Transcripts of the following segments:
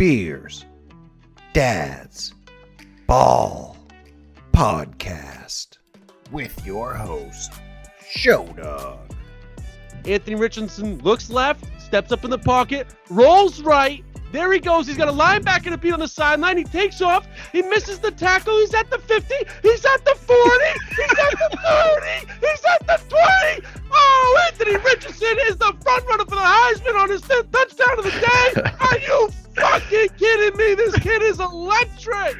beers, dads, ball, podcast with your host, Show Dog. Anthony Richardson looks left, steps up in the pocket, rolls right. There he goes. He's got a linebacker to beat on the sideline. He takes off. He misses the tackle. He's at the 50. He's at the 40. He's at the 30. He's at the 20. Oh, Anthony Richardson is the front runner for the Heisman on his 5th touchdown of the day. Are you fucking kidding me? This kid is electric.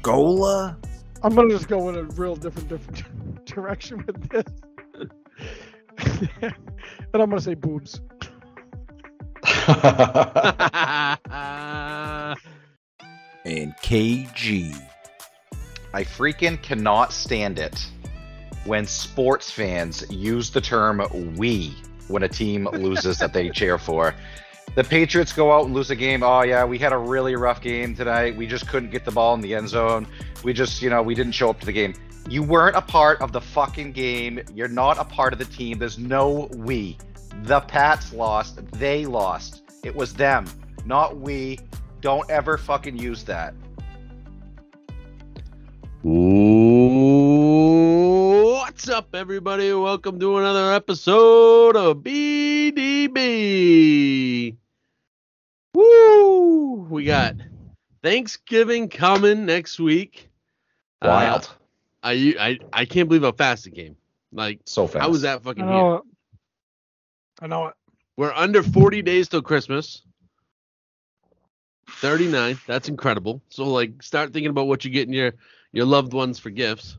Gola? I'm going to just go in a real different direction with this. And I'm going to say boobs. And KG. I freaking cannot stand it when sports fans use the term "we" when a team loses that they cheer for. The Patriots go out and lose a game. Oh yeah, we had a really rough game tonight. We just couldn't get the ball in the end zone. We just, we didn't show up to the game. You weren't a part of the fucking game. You're not a part of the team. There's no we. The Pats lost. They lost. It was them, not we. Don't ever fucking use that. Ooh, what's up, everybody? Welcome to another episode of BDB. Woo! We got Thanksgiving coming next week. Wild. I can't believe how fast it came. Like, so fast. How was that fucking here? I know it. We're under 40 days till Christmas. 39. That's incredible. So, start thinking about what you get in your loved ones for gifts.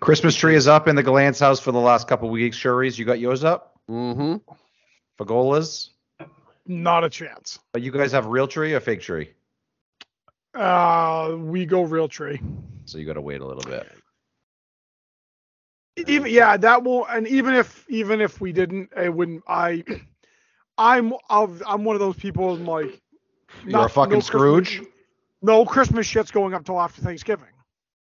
Christmas tree is up in the Galant's house for the last couple weeks. Sherry's, you got yours up? Mm-hmm. Fagolas? Not a chance. But you guys have real tree or fake tree? We go real tree. So you got to wait a little bit. Even if we didn't, it wouldn't. I'm one of those people. I'm like, you're a fucking Scrooge. No Christmas shit's going up till after Thanksgiving.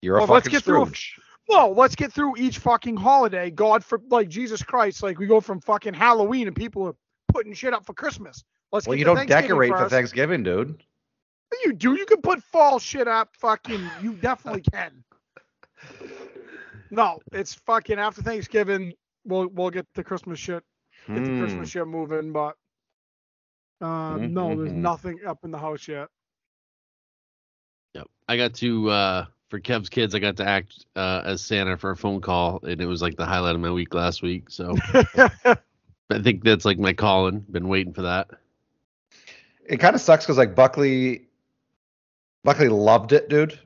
You're a fucking Scrooge. Let's get through each fucking holiday. God for Jesus Christ, we go from fucking Halloween and people are putting shit up for Christmas. Well, you don't decorate for Thanksgiving, dude. You do. You can put fall shit up. Fucking, you definitely can. No, it's fucking after Thanksgiving. We'll get the Christmas shit, moving. But no, there's nothing up in the house yet. Yep, I got to for Kev's kids. I got to act as Santa for a phone call, and it was the highlight of my week last week. So I think that's my calling. Been waiting for that. It kind of sucks because Buckley loved it, dude.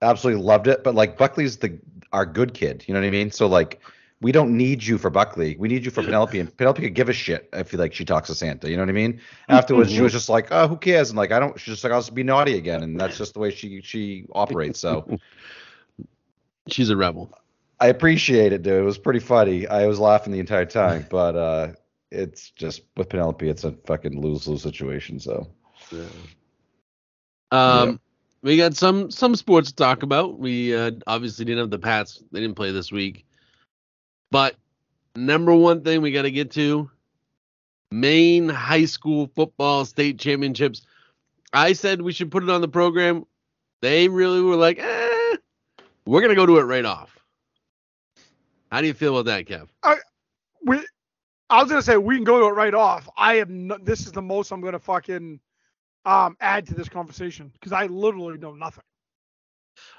Absolutely loved it. But Buckley's our good kid, you know what I mean? So we don't need you for Buckley. We need you for Penelope, and Penelope could give a shit if she talks to Santa, you know what I mean? Afterwards, she was just oh, who cares? And she's just I'll just be naughty again, and that's just the way she operates. So she's a rebel. I appreciate it, dude. It was pretty funny. I was laughing the entire time, but it's just with Penelope, it's a fucking lose-lose situation. So, yeah. Yep. We got some sports to talk about. We obviously didn't have the Pats. They didn't play this week. But number one thing we got to get to, Maine high school football state championships. I said we should put it on the program. They really were like, we're going to go to it right off. How do you feel about that, Kev? I was going to say we can go to it right off. This is the most I'm going to fucking add to this conversation because I literally know nothing.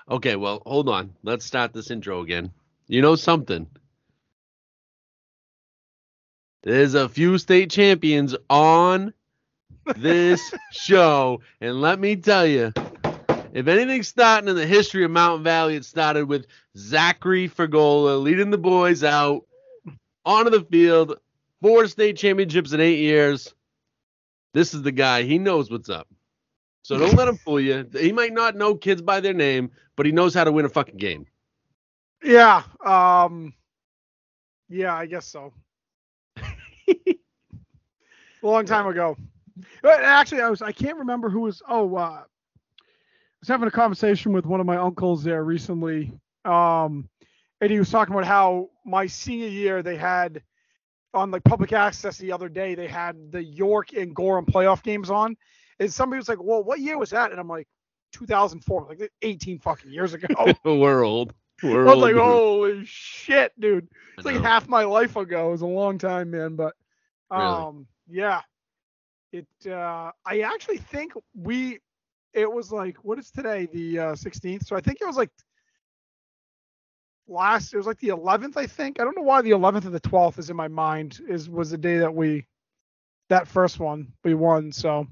Okay, well, hold on. Let's start this intro again. You know something? There's a few state champions on this show, and let me tell you, if anything's starting in the history of Mountain Valley, it started with Zachary Fagola leading the boys out onto the field, 4 state championships in 8 years. This is the guy. He knows what's up. So don't let him fool you. He might not know kids by their name, but he knows how to win a fucking game. Yeah. Yeah, I guess so. A long time ago. Actually, I can't remember who was. Oh, I was having a conversation with one of my uncles there recently. And he was talking about how my senior year they had on like public access the other day, they had the York and Gorham playoff games on, and somebody was like, well, what year was that? And I'm like, 2004, like 18 fucking years ago. We're old. I was like, holy shit, dude. It's like half my life ago. It was a long time, man. But really? Yeah, it, I actually think it was like, what is today? The 16th. So I think it was like it was like the 11th, I think. I don't know why the 11th and the 12th is in my mind was the day that that first one we won. So.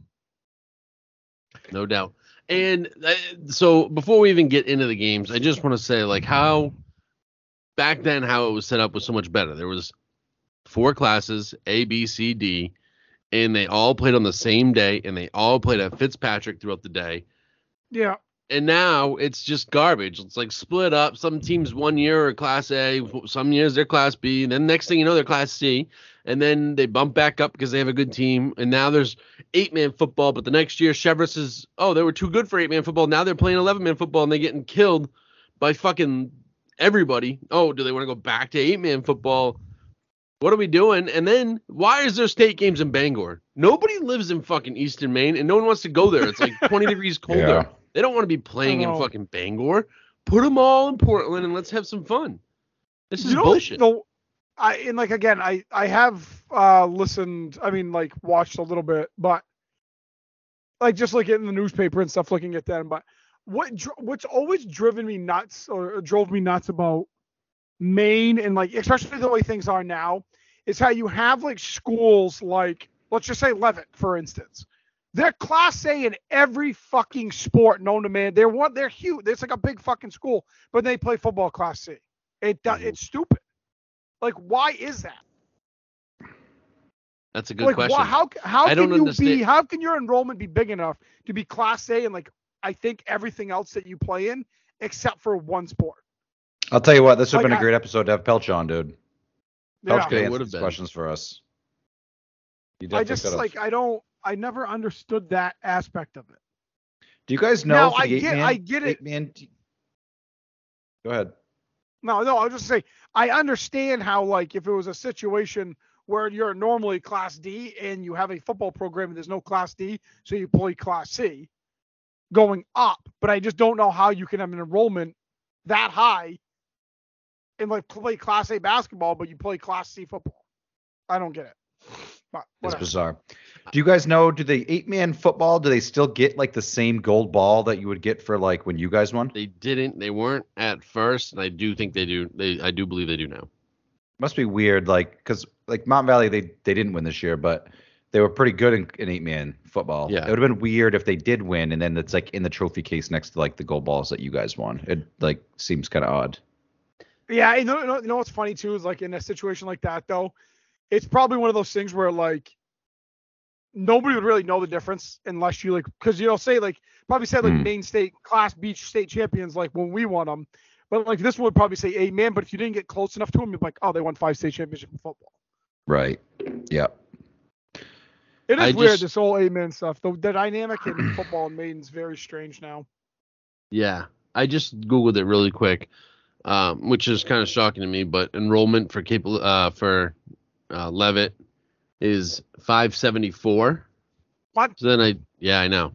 No doubt. And so before we even get into the games, I just want to say, like, how back then, how it was set up was so much better. There was 4 classes, A, B, C, D, and they all played on the same day, and they all played at Fitzpatrick throughout the day. Yeah. And now it's just garbage. It's like split up. Some teams one year are Class A, some years they're Class B, and then next thing you know, they're Class C, and then they bump back up because they have a good team. And now there's 8-man football, but the next year Chevrolet says, oh, they were too good for 8-man football. Now they're playing 11-man football, and they're getting killed by fucking everybody. Oh, do they want to go back to 8-man football? What are we doing? And then why is there state games in Bangor? Nobody lives in fucking Eastern Maine, and no one wants to go there. It's like 20 degrees colder. Yeah. They don't want to be playing in fucking Bangor. Put them all in Portland and let's have some fun. This is bullshit. I have listened. I mean, like, watched a little bit, but like just like in the newspaper and stuff, looking at them. But what's always driven me nuts or drove me nuts about Maine and like especially the way things are now is how you have like schools like let's just say Leavitt, for instance. They're Class A in every fucking sport known to man. They're huge. It's like a big fucking school, but they play football Class C. It's stupid. Like, why is that? That's a good question. How can your enrollment be big enough to be Class A and like I think everything else that you play in except for one sport? I'll tell you what, this would have been a great episode to have Pelch on, dude. Pelch could answer these questions for us. I just like up. I never understood that aspect of it. Do you guys know? Now, I get it. Man, go ahead. No, I'll just say I understand how, like, if it was a situation where you're normally Class D and you have a football program and there's no Class D, so you play Class C going up. But I just don't know how you can have an enrollment that high and like play Class A basketball, but you play Class C football. I don't get it. It's bizarre. Do you guys know, do the 8-man football, do they still get like the same gold ball that you would get for like when you guys won? They didn't. They weren't at first, and I do think they do. I do believe they do now. Must be weird, like, because like Mountain Valley, they didn't win this year, but they were pretty good in 8-man football. Yeah. It would have been weird if they did win, and then it's like in the trophy case next to like the gold balls that you guys won. It like seems kind of odd. Yeah, you know what's funny too is like in a situation like that though, it's probably one of those things where like nobody would really know the difference unless you like, because you'll say like probably said like Maine State Class B state champions like when we won them, but like this one would probably say hey, man, but if you didn't get close enough to them, you'd be like, oh, they won 5 state championship in football. Right. Yeah. It is weird this whole amen stuff. The dynamic in football in Maine is very strange now. Yeah, I just googled it really quick, which is kind of shocking to me. But enrollment for Leavitt is 574. What? So then I know.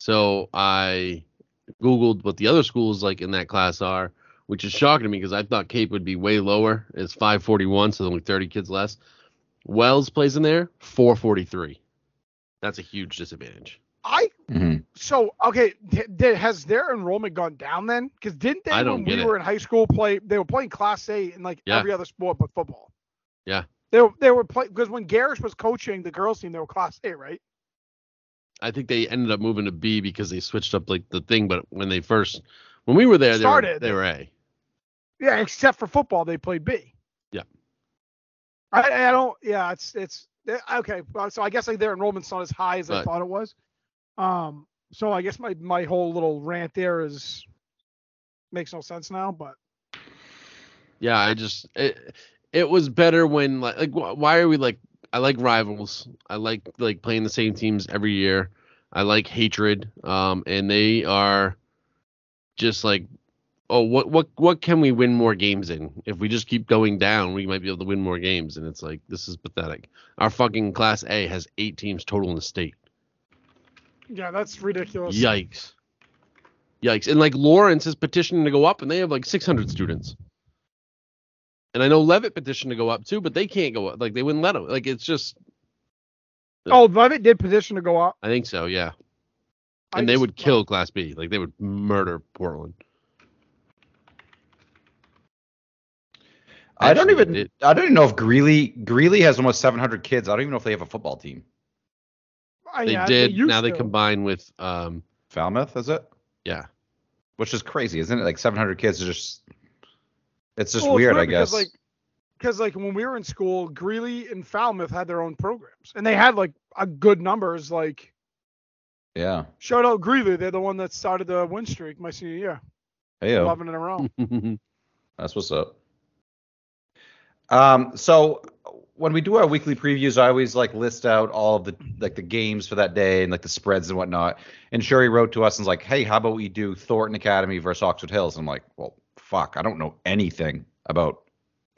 So I Googled what the other schools like in that class are, which is shocking to me because I thought Cape would be way lower. It's 541, so only 30 kids less. Wells plays in there, 443. That's a huge disadvantage. So, okay, has their enrollment gone down then? Because didn't they, when we were in high school, they were playing Class A in like every other sport but football? Yeah. They were playing, because when Garish was coaching the girls team, they were Class A, right? I think they ended up moving to B because they switched up like the thing, but when we were there, they were A. Yeah, except for football, they played B. Yeah. It's okay. So I guess like their enrollment's not as high as I thought it was. So I guess my whole little rant there makes no sense now, but yeah, it was better when like why are we like, I like rivals. I like playing the same teams every year. I like hatred. And they are just like oh, what can we win more games in? If we just keep going down, we might be able to win more games. And it's like, this is pathetic. Our fucking Class A has 8 teams total in the state. Yeah, that's ridiculous. Yikes. And like Lawrence is petitioning to go up, and they have like 600 students. And I know Leavitt petitioned to go up too, but they can't go up. Like, they wouldn't let them. Like, it's just. Oh, Leavitt did petition to go up. I think so, yeah. And they would kill Class B. Like, they would murder Portland. I don't even know if Greeley has almost 700 kids. I don't even know if they have a football team. They combine with Falmouth, is it? Yeah. Which is crazy, isn't it? Like 700 kids is just weird, I guess. Because like when we were in school, Greeley and Falmouth had their own programs, and they had like a good numbers. Like, yeah. Shout out Greeley, they're the one that started the win streak my senior year. Hey, 11 in a row. That's what's up. So when we do our weekly previews, I always like list out all of the like the games for that day and like the spreads and whatnot. And Sherry wrote to us and was like, "Hey, how about we do Thornton Academy versus Oxford Hills?" And I'm like, "Well, fuck, I don't know anything about."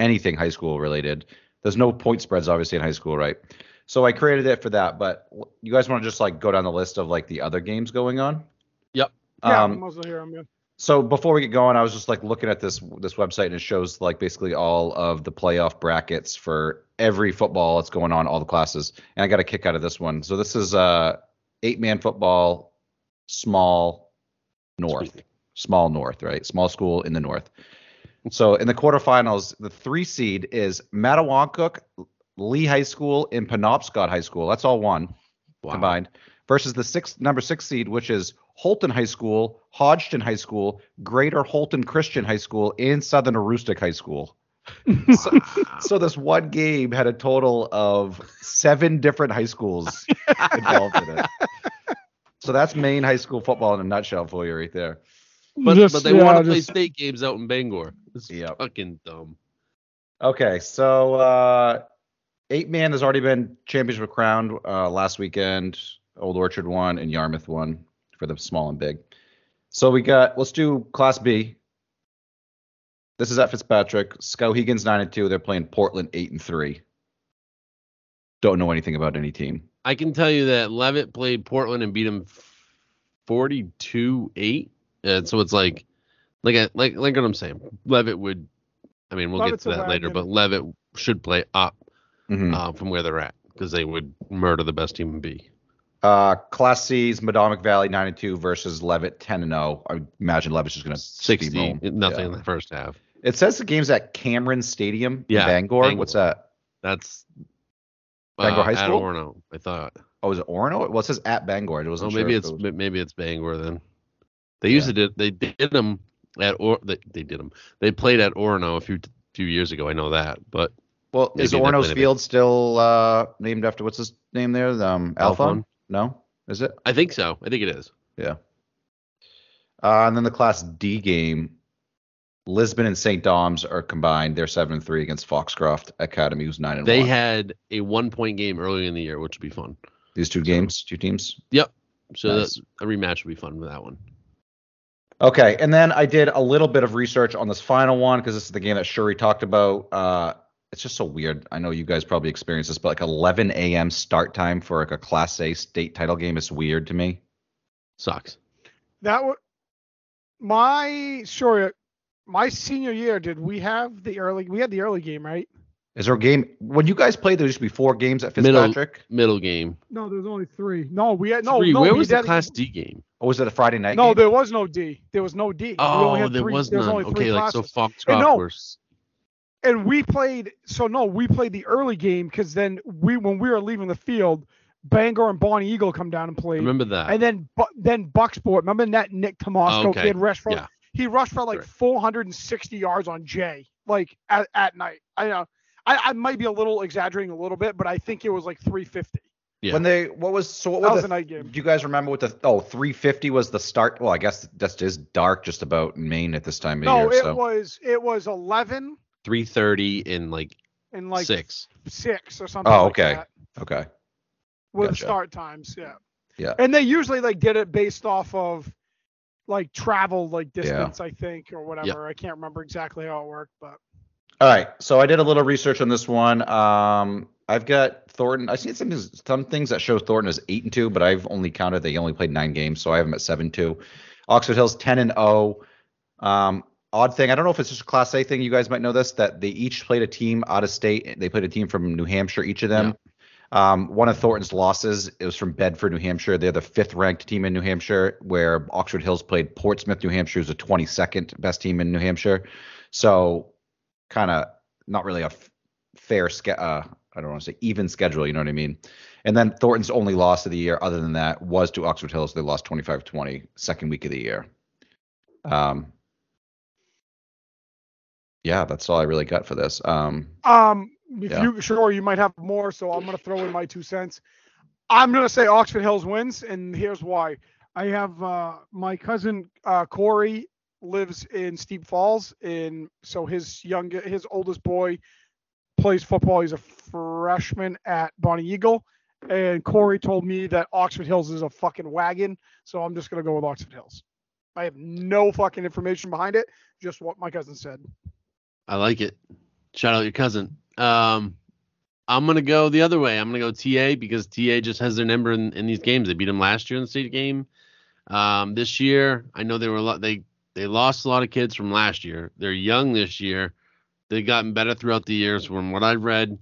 Anything high school related. There's no point spreads, obviously, in high school, right? So I created it for that. But you guys want to just like go down the list of like the other games going on? Yep. Yeah, I'm also here. I'm good. So before we get going, I was just like looking at this website, and it shows like basically all of the playoff brackets for every football that's going on, all the classes. And I got a kick out of this one. So this is 8-man football, small north, right? Small school in the north. So in the quarterfinals, the 3 seed is Mattawancook, Lee High School, and Penobscot High School. That's all one combined. Versus the number six seed, which is Holton High School, Hodgson High School, Greater Holton Christian High School, and Southern Aroostook High School. So this one game had a total of 7 different high schools involved in it. So that's Maine high school football in a nutshell for you right there. But they want to play state games out in Bangor. It's fucking dumb. Okay, so 8-man has already been championship crowned last weekend. Old Orchard won and Yarmouth won for the small and big. So let's do Class B. This is at Fitzpatrick. Skowhegan's 9-2. They're playing Portland 8-3. Don't know anything about any team. I can tell you that Leavitt played Portland and beat them 42-8. And so it's like what I'm saying. Leavitt would, I mean, we'll Leavitt's get to that later, but Leavitt should play up from where they're at because they would murder the best team in B. Class C's Madomic Valley 9-2 versus Leavitt 10-0. I imagine Leavitt's just going to 60 nothing in the first half. It says the game's at Cameron Stadium in Bangor. What's that? That's Bangor High School. At Orono, I thought. Oh, is it Orono? Well, it says at Bangor. It was maybe it's Bangor then. They used to They played at Orono a few years ago. I know that, but well, is Orono's field still named after what's his name there? Alphon? No, is it? I think so. I think it is. Yeah. And then the Class D game, Lisbon and St. Dom's are combined. They're 7-3 against Foxcroft Academy, who's 9-1. They had a 1-point game earlier in the year, which would be fun. These two teams. Yep. So nice. A rematch would be fun with that one. Okay, and then I did a little bit of research on this final one because this is the game that Shuri talked about. It's just so weird. I know you guys probably experienced this, but like 11 a.m. start time for like a Class A state title game is weird to me. Sucks. My senior year, did we have the early game, right? Is there a game when you guys played? There used to be 4 games at Fitzpatrick. Middle game. No, there was only 3. No, we had no. 3. Where was the Class D game? Or was it a Friday night? No, game? There was no D. There was no D. Oh, there was none. Okay, like so Foxcroft. And we played. So no, we played the early game because then when we were leaving the field, Bangor and Bonnie Eagle come down and play. Remember that. And then Bucksport. Remember that Nick Tomasco kid rushed for. Yeah. He rushed for like 460 yards on Jay, like at night. I know. I might be exaggerating a little bit, but I think it was like 350. Yeah. What was the night game? Do you guys remember 350 was the start? Well, I guess that is dark just about in Maine at this time of year. No, it was 11. 3:30 in 6 or something. Oh, okay. Like that. Okay. With start times, yeah. Yeah. And they usually like did it based off of like travel, like distance, I think, or whatever. Yep. I can't remember exactly how it worked, but. All right. So I did a little research on this one. I've got Thornton. I've seen some things that show Thornton as 8-2, but I've only counted that he only played 9 games. So I have him at 7-2. Oxford Hills 10-0. Odd thing. I don't know if it's just a Class A thing. You guys might know this, that they each played a team out of state. They played a team from New Hampshire, each of them. Yeah. One of Thornton's losses, it was from Bedford, New Hampshire. They're the 5th ranked team in New Hampshire, where Oxford Hills played Portsmouth, New Hampshire, who's the 22nd best team in New Hampshire. So kind of not really a fair I don't want to say even schedule, you know what I mean? And then Thornton's only loss of the year other than that was to Oxford Hills. They lost 25-20, second week of the year. Yeah, that's all I really got for this. You might have more, so I'm going to throw in my 2 cents. I'm going to say Oxford Hills wins, and here's why. I have my cousin Corey lives in Steep Falls, and so his oldest boy plays football. He's a freshman at Bonnie Eagle, and Corey told me that Oxford Hills is a fucking wagon, so I'm just going to go with Oxford Hills. I have no fucking information behind it, just what my cousin said. I like it. Shout out your cousin. I'm going to go the other way. I'm going to go TA because TA just has their number in these games. They beat them last year in the state game. This year, I know they were they lost a lot of kids from last year. They're young this year. They've gotten better throughout the years from what I've read.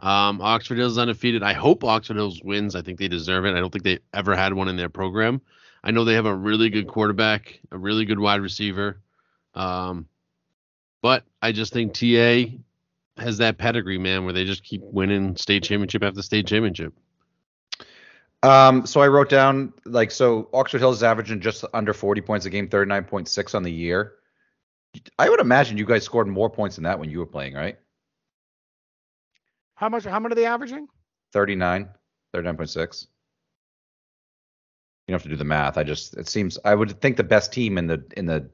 Oxford Hills undefeated. I hope Oxford Hills wins. I think they deserve it. I don't think they ever had one in their program. I know they have a really good quarterback, a really good wide receiver. But I just think TA has that pedigree, man, where they just keep winning state championship after state championship. So I wrote down, Oxford Hills is averaging just under 40 points a game, 39.6 on the year. I would imagine you guys scored more points than that when you were playing, right? How much are they averaging? 39.6. You don't have to do the math. I would think the best team in the the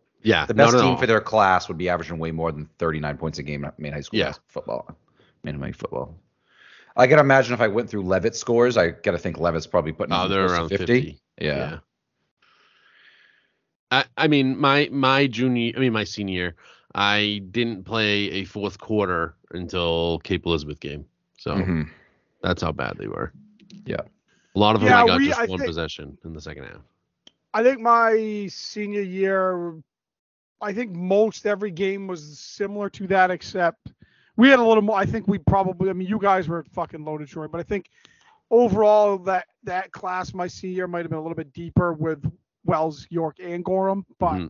best team for their class would be averaging way more than 39 points a game at Maine High School football. Maine High football. I gotta imagine if I went through Leavitt scores, I gotta think Leavitt's probably putting they're around 50. Yeah. I mean, my senior year, I didn't play a fourth quarter until Cape Elizabeth game. So that's how bad they were. Yeah. A lot of them I got possession in the second half. I think my senior year, I think most every game was similar to that, except we had a little more. I think you guys were fucking loaded, Troy, but I think overall that class my senior year might have been a little bit deeper with Wells, York, and Gorham. But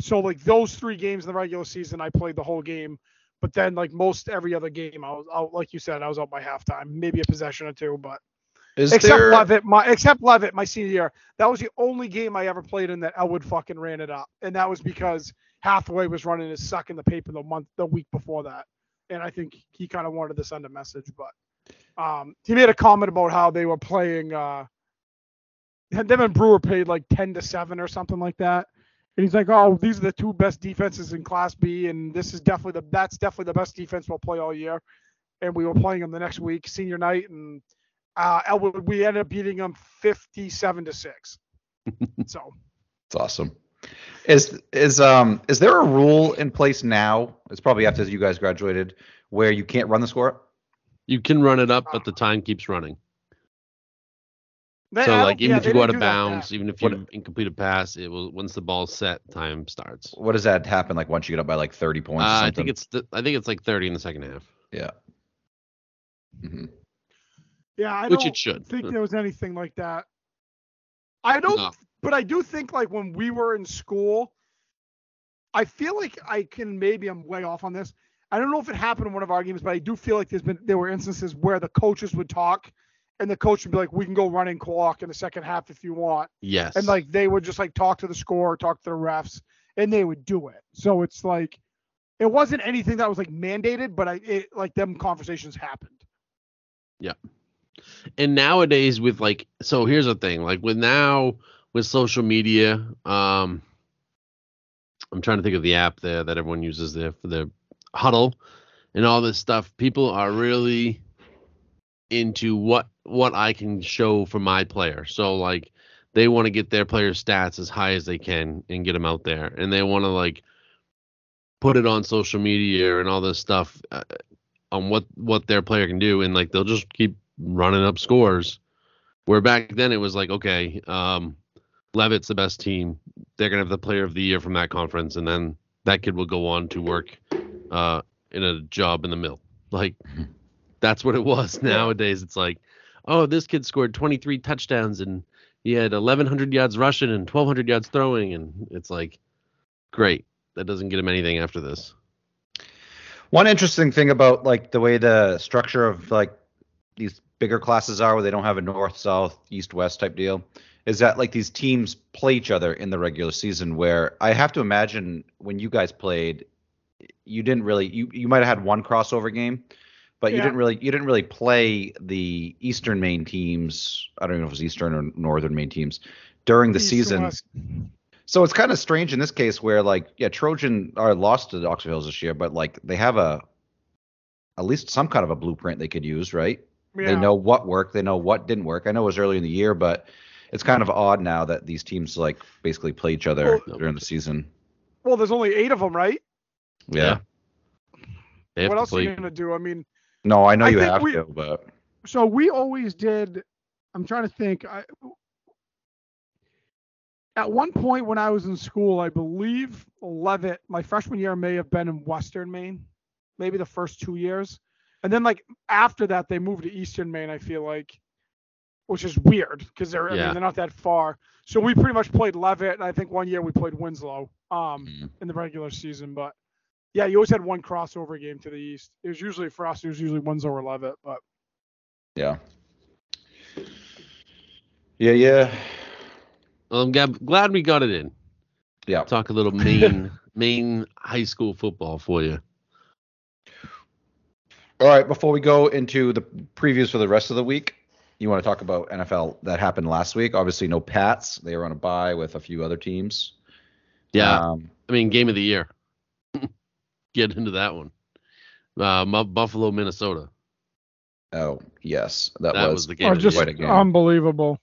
so those 3 games in the regular season, I played the whole game, but then most every other game, I was out, like you said, I was out by halftime, maybe a possession or two, but. Except Leavitt, my senior year. That was the only game I ever played in that Elwood fucking ran it up. And that was because Hathaway was running his suck in the paper the week before that. And I think he kind of wanted to send a message, but he made a comment about how they were playing them and Brewer played 10-7 or something like that. And he's like, oh, these are the 2 best defenses in Class B, and this is definitely the best defense we'll play all year. And we were playing them the next week, senior night, and Elwood, we ended up beating them 57-6. So it's awesome. Is there a rule in place now? It's probably after you guys graduated where you can't run the score up? You can run it up, but the time keeps running. If you go out of bounds, even if you incomplete a pass, it will. Once the ball's set, time starts. What does that happen? Once you get up by 30 points? Or something? I think it's 30 in the second half. Yeah. Mm-hmm. Yeah, I don't think there was anything like that. But I do think when we were in school, I feel like I'm way off on this. I don't know if it happened in one of our games, but I do feel like there were instances where the coaches would talk and the coach would be like, we can go running clock in the second half if you want. Yes. And they would just talk to the scorer, talk to the refs, and they would do it. So it's it wasn't anything that was mandated, but them conversations happened. Yeah. And nowadays with so here's the thing, with social media, I'm trying to think of the app there that everyone uses there for their huddle and all this stuff. People are really into what I can show for my player. So they want to get their players' stats as high as they can and get them out there. And they want to, like, put it on social media and all this stuff on what their player can do. And, like, they'll just keep running up scores. Where back then it was like, okay, Leavitt's the best team. They're going to have the player of the year from that conference. And then that kid will go on to work in a job in the mill. Like, that's what it was. Nowadays it's like, oh, this kid scored 23 touchdowns and he had 1,100 yards rushing and 1,200 yards throwing. And it's like, great. That doesn't get him anything after this. One interesting thing about, like, the way the structure of, like, these bigger classes are, where they don't have a north, south, east, west type deal, is that, like, these teams play each other in the regular season, where I have to imagine when you guys played, you didn't really, you might have had one crossover game, but yeah. you didn't really play the Eastern Maine teams. I don't even know if it was Eastern or Northern Maine teams during the season. West. So it's kind of strange in this case where, like, yeah, Trojan are lost to the Oxford Hills this year, but, like, they have at least some kind of a blueprint they could use, right? Yeah. They know what worked. They know what didn't work. I know it was early in the year, but it's kind of odd now that these teams, like, basically play each other during the season. Well, there's only 8 of them, right? Yeah. What else are you going to do? I mean, no, I know you have to, but. So we always did. I'm trying to think. At one point when I was in school, I believe Leavitt, my freshman year, may have been in Western Maine, maybe the first 2 years. And then, like, after that, they moved to Eastern Maine, I feel like, which is weird because they're not that far. So we pretty much played Leavitt, and I think one year we played Winslow in the regular season. But, yeah, you always had one crossover game to the East. It was usually for us, it was usually Winslow or Leavitt. But. Yeah. Yeah, yeah. Well, I'm glad we got it in. Yeah. Talk a little Maine high school football for you. All right, before we go into the previews for the rest of the week, you want to talk about NFL that happened last week. Obviously, no Pats. They were on a bye with a few other teams. Yeah, game of the year. Get into that one. Buffalo, Minnesota. Oh, yes. That was the game of the year. Just unbelievable.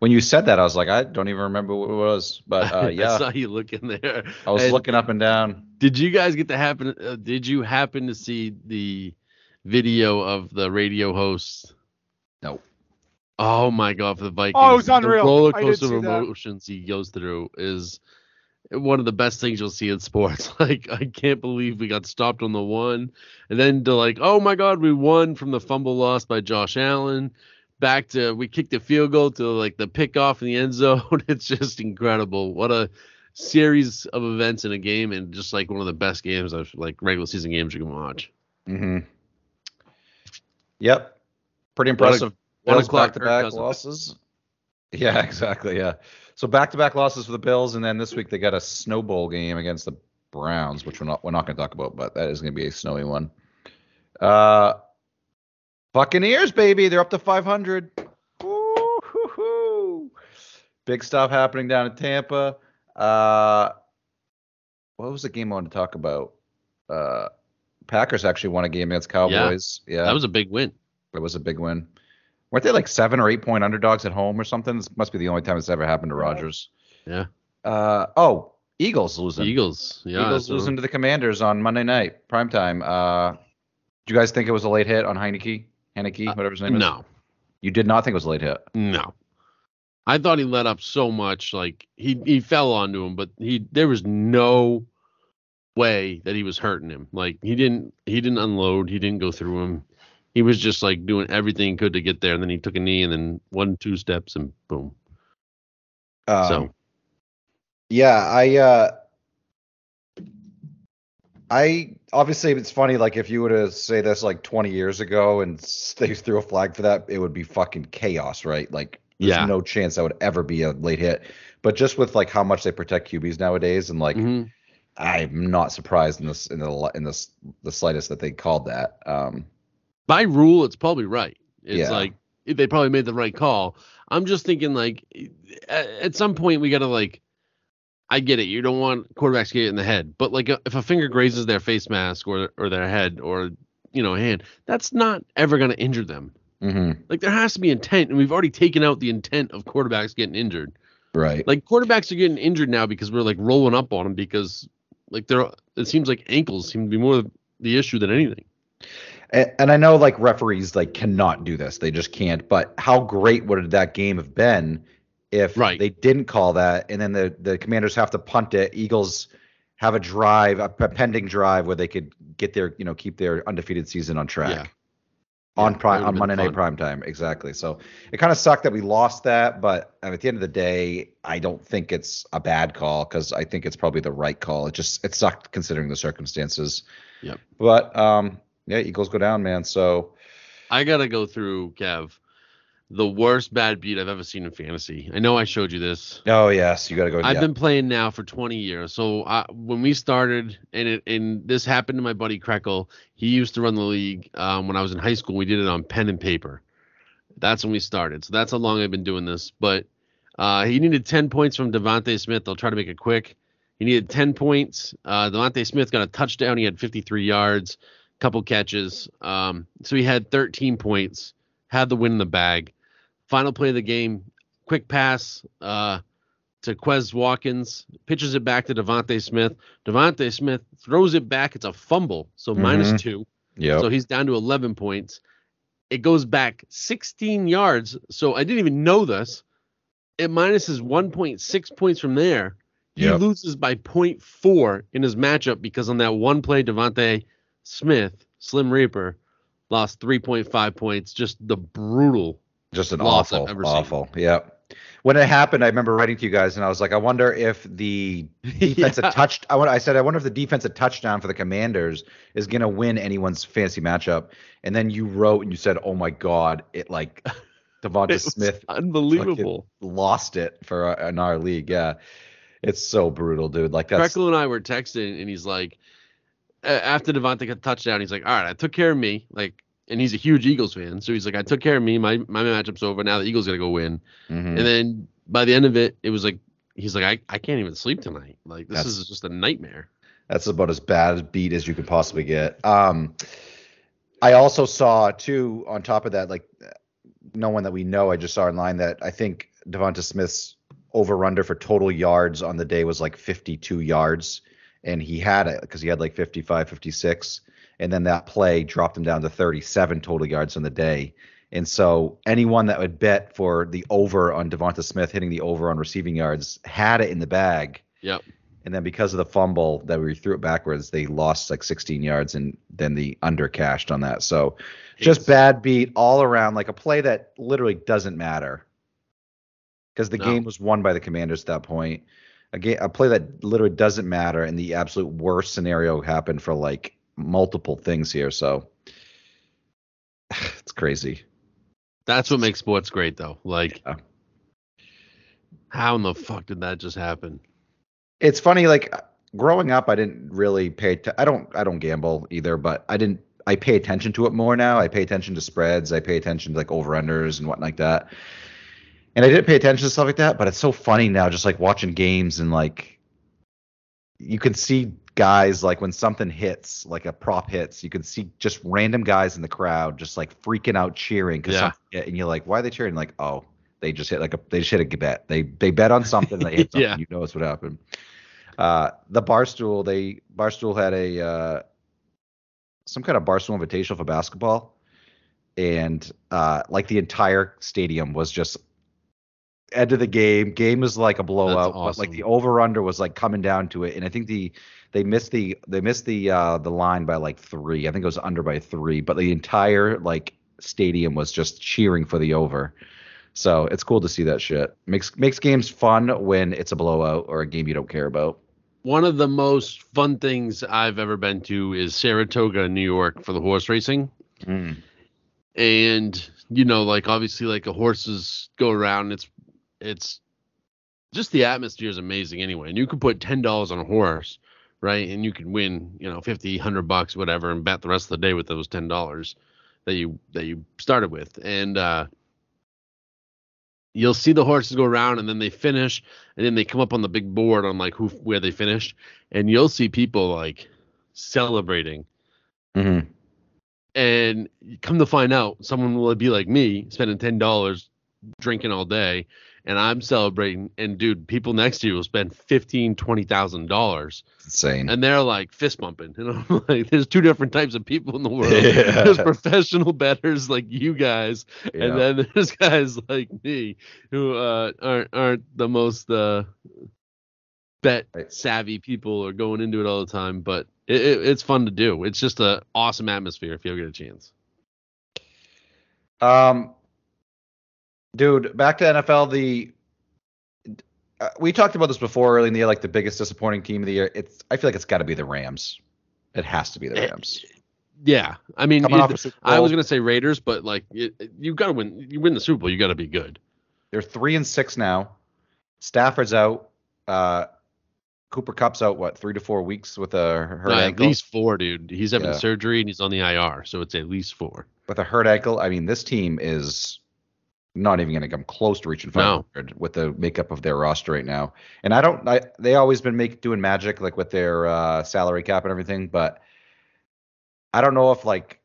When you said that, I was like, I don't even remember what it was. But, yeah. I saw you looking there. I was looking up and down. Did you guys get to happen to see the video of the radio host? No. Oh my God, for the Vikings. Oh, it was unreal. The roller coaster of emotions he goes through is one of the best things you'll see in sports. Like, I can't believe we got stopped on the one, and then to, like, oh my God, we won, from the fumble loss by Josh Allen, back to we kicked a field goal, to, like, the pickoff in the end zone. It's just incredible. What a series of events in a game, and just, like, one of the best games of, like, regular season games you can watch. Mm-hmm. Yep. Pretty impressive. 1 o'clock back-to-back losses. Yeah, exactly. Yeah. So back-to-back losses for the Bills, and then this week they got a snowball game against the Browns, which we're not going to talk about, but that is going to be a snowy one. Buccaneers, baby. They're up to 500. Woo-hoo-hoo. Big stuff happening down in Tampa. What was the game I wanted to talk about? Packers actually won a game against Cowboys. Yeah, that was a big win. It was a big win. Weren't they, like, 7 or 8 point underdogs at home or something? This must be the only time it's ever happened to Rodgers. Yeah. Eagles losing. Eagles losing to the Commanders on Monday night, primetime. Do you guys think it was a late hit on Heineke? Whatever his name is? No. You did not think it was a late hit? No. I thought he let up so much. Like, he fell onto him, but there was no way that he was hurting him. Like, he didn't unload, he didn't go through him. He was just, like, doing everything he could to get there, and then he took a knee, and then 1-2 steps, and boom. I obviously, it's funny, like, if you were to say this, like, 20 years ago and they threw a flag for that, it would be fucking chaos, right? Like, there's no chance that would ever be a late hit. But just with, like, how much they protect QBs nowadays, and, like, mm-hmm. I'm not surprised in the slightest that they called that. By rule, it's probably right. It's like they probably made the right call. I'm just thinking, like, at some point we got to, like, I get it. You don't want quarterbacks to get in the head, but, like, if a finger grazes their face mask or their head or, you know, hand, that's not ever going to injure them. Mm-hmm. Like, there has to be intent, and we've already taken out the intent of quarterbacks getting injured. Right. Like quarterbacks are getting injured now because we're like rolling up on them because like they're, it seems like ankles seem to be more the issue than anything. And I know like referees like cannot do this. They just can't. But how great would that game have been if they didn't call that? And then the Commanders have to punt it. Eagles have a drive, a pending drive where they could get their, you know, keep their undefeated season on track. Yeah. On Monday night primetime. Exactly. So it kind of sucked that we lost that, but at the end of the day, I don't think it's a bad call because I think it's probably the right call. It sucked considering the circumstances. Yep. But yeah, Eagles go down, man. So I gotta go through, Kev, the worst bad beat I've ever seen in fantasy. I know I showed you this. Oh yes, you gotta go. I've been playing now for 20 years. So when we started, and this happened to my buddy Krekel. He used to run the league when I was in high school. We did it on pen and paper. That's when we started. So that's how long I've been doing this. But he needed 10 points from DeVonta Smith. I'll try to make it quick. He needed 10 points. DeVonta Smith got a touchdown. He had 53 yards, a couple catches. So he had 13 points. Had the win in the bag. Final play of the game, quick pass to Quez Watkins, pitches it back to DeVonta Smith. DeVonta Smith throws it back. It's a fumble, so -2. Yeah. So he's down to 11 points. It goes back 16 yards, so I didn't even know this. It minuses 1.6 points from there. He loses by 0.4 in his matchup because on that one play, DeVonta Smith, Slim Reaper, lost 3.5 points. Just the brutal. Just an awful. Yeah. When it happened, I remember writing to you guys, and I was like, I wonder if the defense I wonder if the defensive touchdown for the Commanders is going to win anyone's fantasy matchup. And then you wrote and you said, oh, my God, it like DeVonta Smith. Unbelievable. Lost it for in our league. Yeah. It's so brutal, dude. Like that's. Krekel and I were texting, and he's like, after DeVonta got touchdown, he's like, all right, I took care of me. Like. And he's a huge Eagles fan. So he's like, I took care of me. My matchup's over. Now the Eagles got to go win. Mm-hmm. And then by the end of it, it was like, he's like, I can't even sleep tonight. Like, this is just a nightmare. That's about as bad a beat as you could possibly get. I also saw, too, on top of that, like, no one that we know, I just saw online that I think DeVonta Smith's over-under for total yards on the day was like 52 yards. And he had it because he had like 55, 56. And then that play dropped him down to 37 total yards on the day. And so anyone that would bet for the over on DeVonta Smith hitting the over on receiving yards had it in the bag. Yep. And then because of the fumble that we threw it backwards, they lost like 16 yards and then the under cashed on that. So just bad beat all around, like a play that literally doesn't matter because the game was won by the Commanders at that point. A play that literally doesn't matter. And the absolute worst scenario happened for like multiple things here, so it's crazy. That's what makes sports great, though. Like, how in the fuck did that just happen? It's funny. Like growing up, I didn't really pay. I don't gamble either, but I didn't. I pay attention to it more now. I pay attention to spreads. I pay attention to like over-unders and whatnot like that. And I didn't pay attention to stuff like that. But it's so funny now, just like watching games and like you can see. Guys, like when something hits, like a prop hits, you can see just random guys in the crowd just like freaking out, cheering. And you're like, why are they cheering? Like, oh, they just hit a bet. They bet on something. They hit something. Yeah. You know it's what happened. The Barstool, Barstool had a some kind of Barstool Invitational for basketball, and like the entire stadium was just. End of the game was like a blowout. Awesome. But like the over under was like coming down to it, and I think they missed the line by like 3. I think it was under by 3, but the entire like stadium was just cheering for the over. So it's cool to see that shit. Makes games fun when it's a blowout or a game you don't care about. One of the most fun things I've ever been to is Saratoga, New York, for the horse racing. Mm. And you know, like obviously, like the horses go around. It's just the atmosphere is amazing anyway. And you can put $10 on a horse, right? And you can win, you know, $50, $100, whatever, and bet the rest of the day with those $10 that you started with. And you'll see the horses go around and then they finish and then they come up on the big board on like where they finished. And you'll see people like celebrating. Mm-hmm. And come to find out, someone will be like me, spending $10 drinking all day. and I'm celebrating, and dude, people next to you will spend $15,000, $20,000. Insane. And they're like fist bumping. And I'm like, there's two different types of people in the world. Yeah. There's professional bettors like you guys, yeah, and then there's guys like me who aren't the most bet savvy people or going into it all the time, but it's fun to do. It's just an awesome atmosphere if you ever get a chance. Dude, back to NFL. We talked about this before early in the year, like the biggest disappointing team of the year. I feel like it's got to be the Rams. It has to be the Rams. Yeah, I mean, I was gonna say Raiders, but like you gotta win. You win the Super Bowl, you gotta be good. They're 3-6 now. Stafford's out. Cooper Kupp's out. What, 3 to 4 weeks with a hurt ankle? At least 4, dude. He's having surgery and he's on the IR, so it's at least 4. With a hurt ankle, I mean, this team is not even going to come close to reaching 500 with the makeup of their roster right now. And they always been doing magic like with their salary cap and everything, but I don't know if like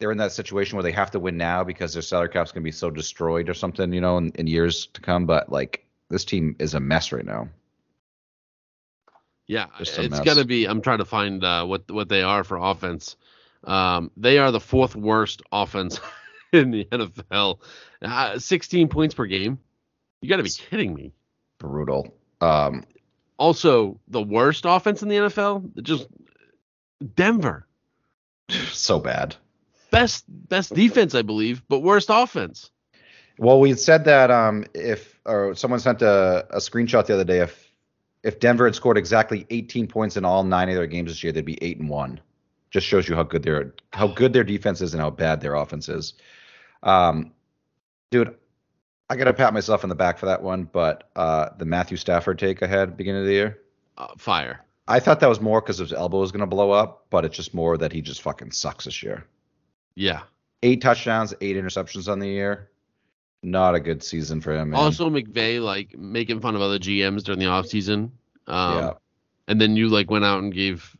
they're in that situation where they have to win now because their salary cap's going to be so destroyed or something, you know, in years to come. But like this team is a mess right now. Yeah, it's going to be. I'm trying to find what they are for offense. They are the 4th worst offense in the NFL. 16 points per game. You got to be kidding me. Brutal. Also, the worst offense in the NFL, just Denver. So bad. Best defense, I believe, but worst offense. Well, we said that someone sent a screenshot the other day. If Denver had scored exactly 18 points in all 9 of their games this year, they'd be 8-1. Just shows you how good their defense is and how bad their offense is. Dude, I got to pat myself on the back for that one, but the Matthew Stafford take I had at the beginning of the year? Fire. I thought that was more because his elbow was going to blow up, but it's just more that he just fucking sucks this year. Yeah. 8 touchdowns, 8 interceptions on the year. Not a good season for him. Man. Also, McVay, like, making fun of other GMs during the offseason. And then you, like, went out and gave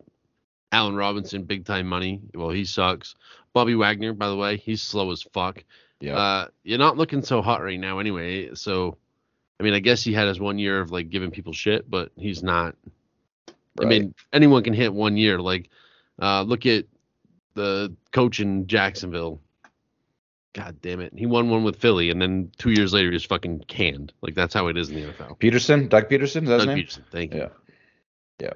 Allen Robinson big-time money. Well, he sucks. Bobby Wagner, by the way, he's slow as fuck. Yeah. You're not looking so hot right now anyway. So, I mean, I guess he had his one year of, like, giving people shit, but he's not. Right. I mean, anyone can hit one year. Like, look at the coach in Jacksonville. God damn it. He won one with Philly, and then 2 years later, he was fucking canned. Like, that's how it is in the NFL. Doug Peterson, is that his name? Doug Peterson, thank you. Yeah.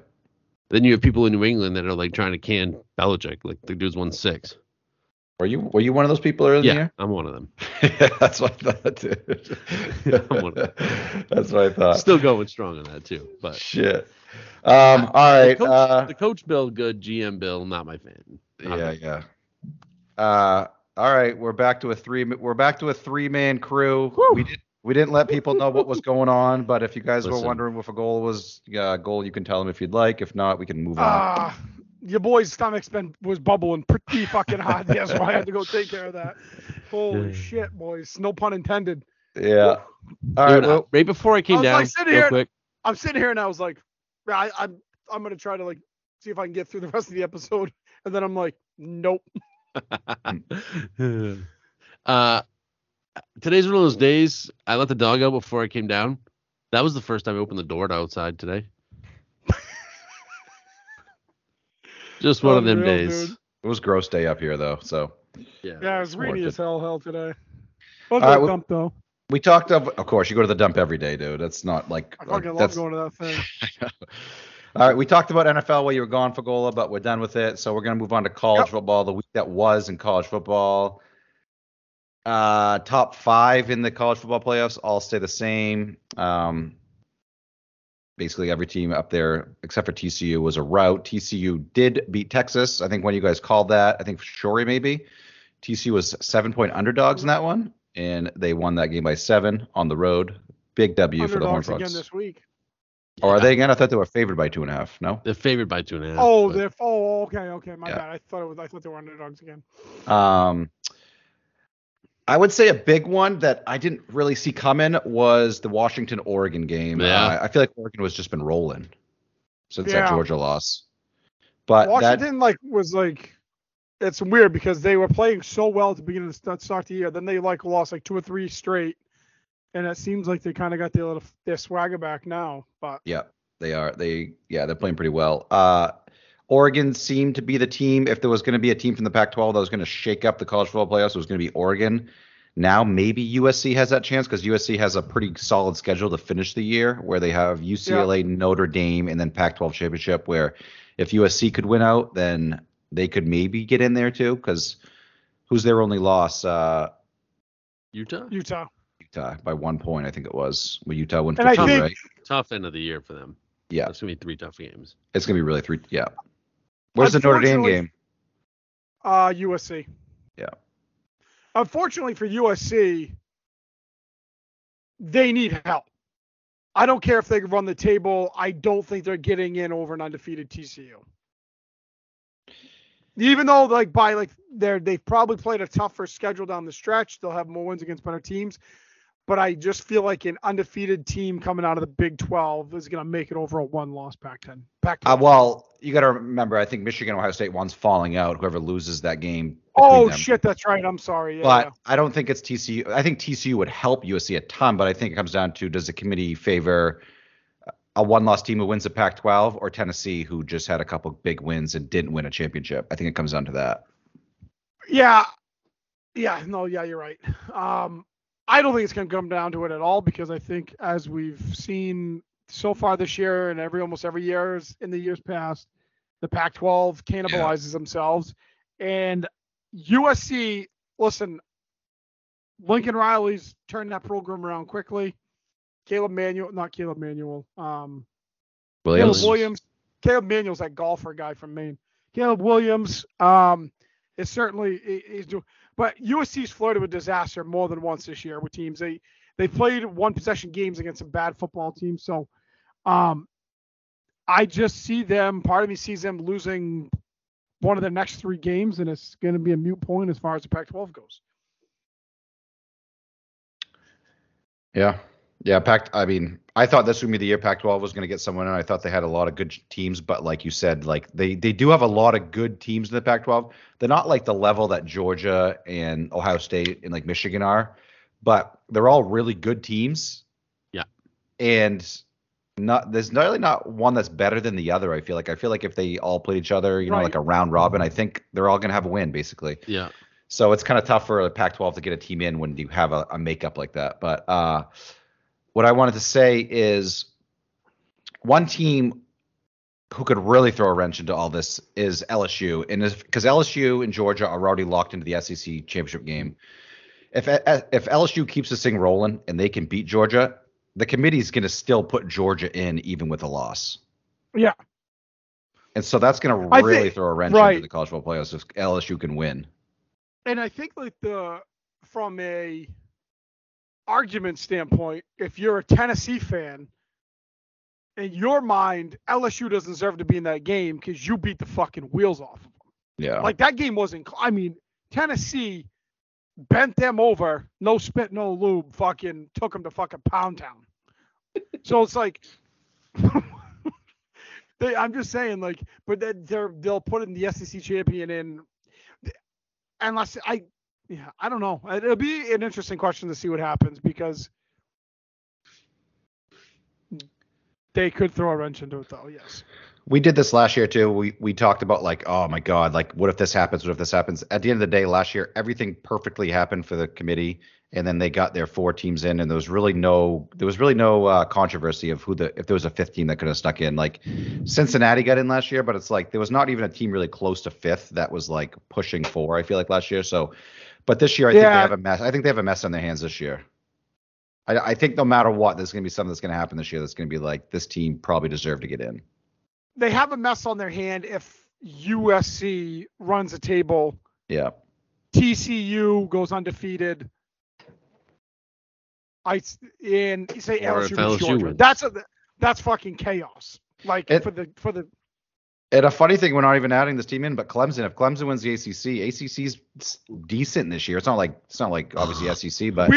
Then you have people in New England that are, like, trying to can Belichick. Like, the dude's won 6. Were you one of those people earlier in the year? I'm one of them. Yeah, that's what I thought, dude. I'm one of them. That's what I thought. Still going strong on that, too. But shit. All right. The coach Bill, good. GM Bill, not my fan. Yeah. All right, we're back to a 3-man crew. Woo! We didn't let people know what was going on, but if you guys were wondering if a goal was you can tell them if you'd like. If not, we can move on. Your boy's stomach's was bubbling pretty fucking hot. That's why I had to go take care of that. Holy shit, boys! No pun intended. Yeah. All right. Well, right before I came down, I'm sitting here and I was like, I'm gonna try to like see if I can get through the rest of the episode, and then I'm like, nope. Today's one of those days I let the dog out before I came down. That was the first time I opened the door to outside today. Just one of them days, dude. It was a gross day up here though, so yeah it was rainy as hell today. Dump though. We talked of course you go to the dump every day, dude. That's not like I fucking love going to that thing. All right, we talked about NFL while you were gone, Fagola, but we're done with it. So we're going to move on to college football, the week that was in college football. Top 5 in the college football playoffs all stay the same. Basically, every team up there, except for TCU, was a rout. TCU did beat Texas. I think one of you guys called that. I think Sherry maybe. TCU was 7-point underdogs in that one, and they won that game by 7 on the road. Big W for the Horned Frogs. Again this week. Yeah. Oh, are they again? I thought they were favored by 2.5. No, they're favored by 2.5. Oh, but okay. My bad. I thought they were underdogs again. I would say a big one that I didn't really see coming was the Washington-Oregon game. Yeah. I feel like Oregon was just been rolling since that Georgia loss. But Washington it's weird because they were playing so well at the beginning of the start of the year. Then they lost 2 or 3 straight. And it seems like they kind of got their swagger back now. But yeah, they are. They're playing pretty well. Oregon seemed to be the team. If there was going to be a team from the Pac-12 that was going to shake up the college football playoffs, it was going to be Oregon. Now maybe USC has that chance because USC has a pretty solid schedule to finish the year, where they have UCLA, Notre Dame, and then Pac-12 championship. Where if USC could win out, then they could maybe get in there too. Because who's their only loss? Utah by 1 point, I think it was. Well, Utah won 15, right? Tough end of the year for them. Yeah, it's gonna be three tough games. It's gonna be really three. Yeah. Where's the Notre Dame game? USC. Yeah. Unfortunately for USC, they need help. I don't care if they run the table. I don't think they're getting in over an undefeated TCU. Even though, they've probably played a tougher schedule down the stretch. They'll have more wins against better teams. But I just feel like an undefeated team coming out of the Big 12 is going to make it over a one-loss Pac-10. Well, you got to remember, I think Michigan, Ohio State, one's falling out. Whoever loses that game. Oh, shit, that's right. I'm sorry. Yeah, but yeah. I don't think it's TCU. I think TCU would help USC a ton, but I think it comes down to, does the committee favor a one-loss team who wins the Pac-12 or Tennessee, who just had a couple big wins and didn't win a championship? I think it comes down to that. Yeah. Yeah. No, yeah, you're right. I don't think it's going to come down to it at all, because I think, as we've seen so far this year and almost every year in the years past, the Pac-12 cannibalizes themselves. And USC, listen, Lincoln Riley's turned that program around quickly. Williams. Caleb Manuel's that golfer guy from Maine. Caleb Williams is certainly is doing. But USC's flirted with disaster more than once this year with teams. They played one-possession games against some bad football teams. So I just see them, part of me sees them losing one of their next three games, and it's going to be a moot point as far as the Pac-12 goes. Yeah. Yeah, I thought this would be the year Pac-12 was going to get someone in. I thought they had a lot of good teams, but like you said, they do have a lot of good teams in the Pac-12. They're not like the level that Georgia and Ohio State and like Michigan are, but they're all really good teams. Yeah. And there's really not one that's better than the other, I feel like. I feel like if they all played each other, you know, like a round robin, I think they're all going to have a win, basically. Yeah. So it's kind of tough for the Pac-12 to get a team in when you have a makeup like that. But what I wanted to say is, one team who could really throw a wrench into all this is LSU. And because LSU and Georgia are already locked into the SEC championship game, if LSU keeps this thing rolling and they can beat Georgia, the committee's going to still put Georgia in even with a loss. Yeah. And so that's going to really throw a wrench into the college football playoffs if LSU can win. And I think from a argument standpoint, if you're a Tennessee fan, in your mind, LSU doesn't deserve to be in that game because you beat the fucking wheels off of them. Yeah. Like that game wasn't, Tennessee bent them over, no spit, no lube, fucking took them to fucking Pound Town. So it's like, I'm just saying, but they'll put it in the SEC champion in, unless I don't know. It'll be an interesting question to see what happens, because they could throw a wrench into it, though. Yes. We did this last year too. We talked about oh my God, what if this happens? What if this happens? At the end of the day, last year, everything perfectly happened for the committee, and then they got their four teams in, and there was really no controversy of if there was a fifth team that could have snuck in. Cincinnati got in last year, but it's there was not even a team really close to fifth that was pushing for, I feel like, last year. So, but this year, I think they have a mess. I think they have a mess on their hands this year. I think no matter what, there's going to be something that's going to happen this year that's going to be this team probably deserved to get in. They have a mess on their hand if USC runs a table. Yeah. TCU goes undefeated. You say LSU Georgia. That's fucking chaos. And a funny thing, we're not even adding this team in, but Clemson. If Clemson wins the ACC, ACC's decent this year. It's not like obviously SEC, but.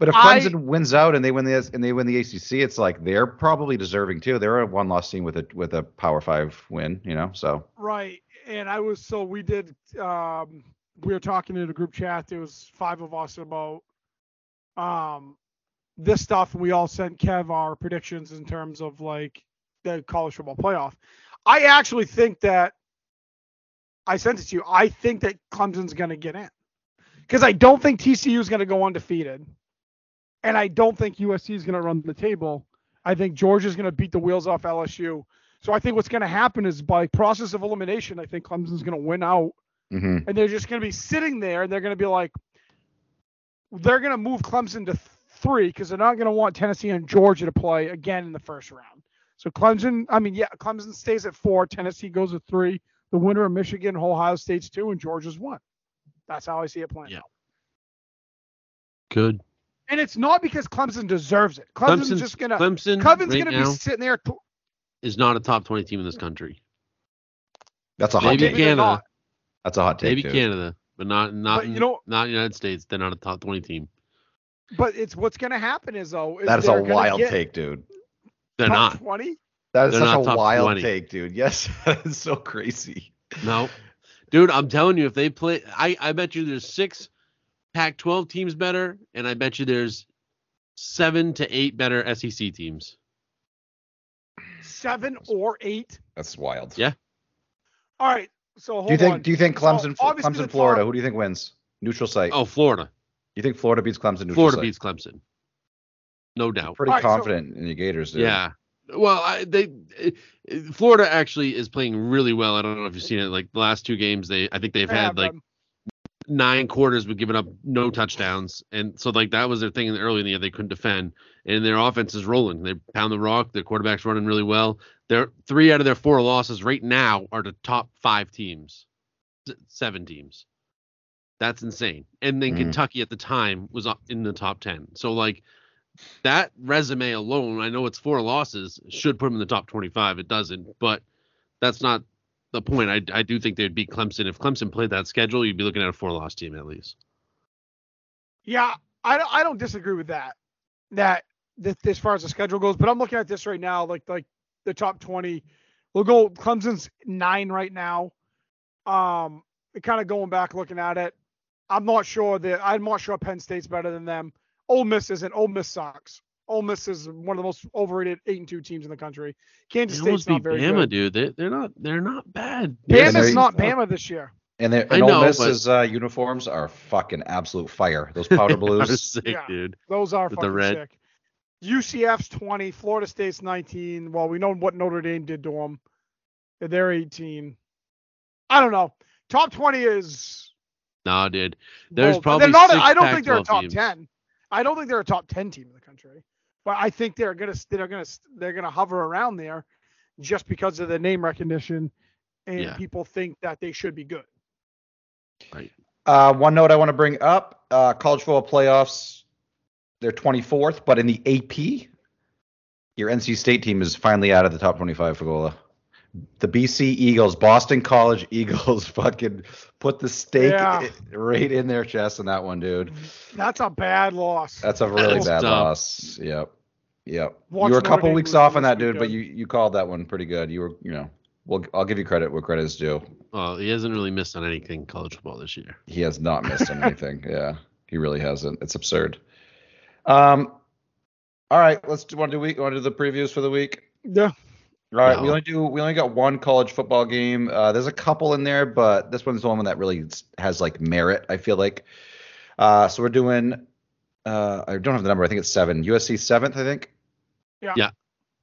But if Clemson wins out and they win the ACC, it's they're probably deserving too. They're a one-loss team with a Power 5 win, so. Right, and we were talking in a group chat. There was five of us about this stuff, we all sent Kev our predictions in terms of like the college football playoff. I actually think that I sent it to you. I think that Clemson's going to get in because I don't think TCU is going to go undefeated. And I don't think USC is going to run the table. I think Georgia is going to beat the wheels off LSU. So I think what's going to happen is by process of elimination, I think Clemson's going to win out. Mm-hmm. And they're just going to be sitting there, and they're going to be like, they're going to move Clemson to 3 because they're not going to want Tennessee and Georgia to play again in the first round. So Clemson stays at 4. Tennessee goes at 3. The winner of Michigan, Ohio State's 2, and Georgia's 1. That's how I see it playing out. Good. And it's not because Clemson deserves it. Clemson's just going to be sitting there. Is not a top 20 team in this country. That's a hot take. Maybe Canada. That's a hot take. Maybe Canada, but not United States. They're not a top 20 team. But it's what's going to happen is though. That is a wild take, dude. They're not top 20. That is such a wild take, dude. Yes, it's so crazy. No, dude, I'm telling you, if they play, I bet you there's 6. Pac-12 teams better, and I bet you there's 7 to 8 better SEC teams. 7 or 8? That's wild. Yeah. All right. So hold on. Do you think Clemson, Florida? Who do you think wins? Neutral site. Oh, Florida. You think Florida beats Clemson? Beats Clemson. No doubt. Pretty confident in the Gators, dude. Yeah. Well, Florida actually is playing really well. I don't know if you've seen it. Like the last 2 games, they've had 9 quarters with giving up no touchdowns, and so like that was their thing early in the year. They couldn't defend, and their offense is rolling. They pound the rock. Their quarterback's running really well. Their 3 out of their 4 losses right now are to top 5 teams, 7 teams. That's insane. And then Kentucky at the time was in the top 10. So like that resume alone, I know it's 4 losses, should put them in the top 25. It doesn't, but that's not the point. I do think they'd beat Clemson. If Clemson played that schedule, you'd be looking at a 4-loss team at least. Yeah, I don't disagree with that as far as the schedule goes, but I'm looking at this right now, like the top 20. We'll go Clemson's 9 right now. Kind of going back looking at it, I'm not sure Penn State's better than them. Ole Miss isn't. Ole Miss sucks. Ole Miss is one of the most overrated 8-2 teams in the country. Kansas State's not very good. Dude. They're not bad. Bama's not Bama this year. And Ole Miss's uniforms are fucking absolute fire. Those powder blues. Sick, dude. Those are fucking sick. UCF's 20. Florida State's 19. Well, we know what Notre Dame did to them. They're 18. I don't know. Top 20 is... Nah, dude. I don't think they're a top 10. I don't think they're a top 10 team in the country. But I think they're gonna hover around there, just because of the name recognition, and people think that they should be good. Right. One note I want to bring up: college football playoffs. They're 24th, but in the AP, your NC State team is finally out of the top 25. Fagola, the BC Eagles, Boston College Eagles, fucking put the stake right in their chest in that one, dude. That's a bad loss. That's a really bad loss. Yep. You were a couple weeks off on that, dude, but you called that one pretty good. You were, I'll give you credit where credit is due. Well, he hasn't really missed on anything college football this year. He has not missed on anything. Yeah, he really hasn't. It's absurd. All right, want to do the previews for the week? Yeah. All right, we only got one college football game. There's a couple in there, but this one's the one that really has like merit, I feel like. So we're doing I don't have the number. I think it's 7. USC 7th, I think. Yeah.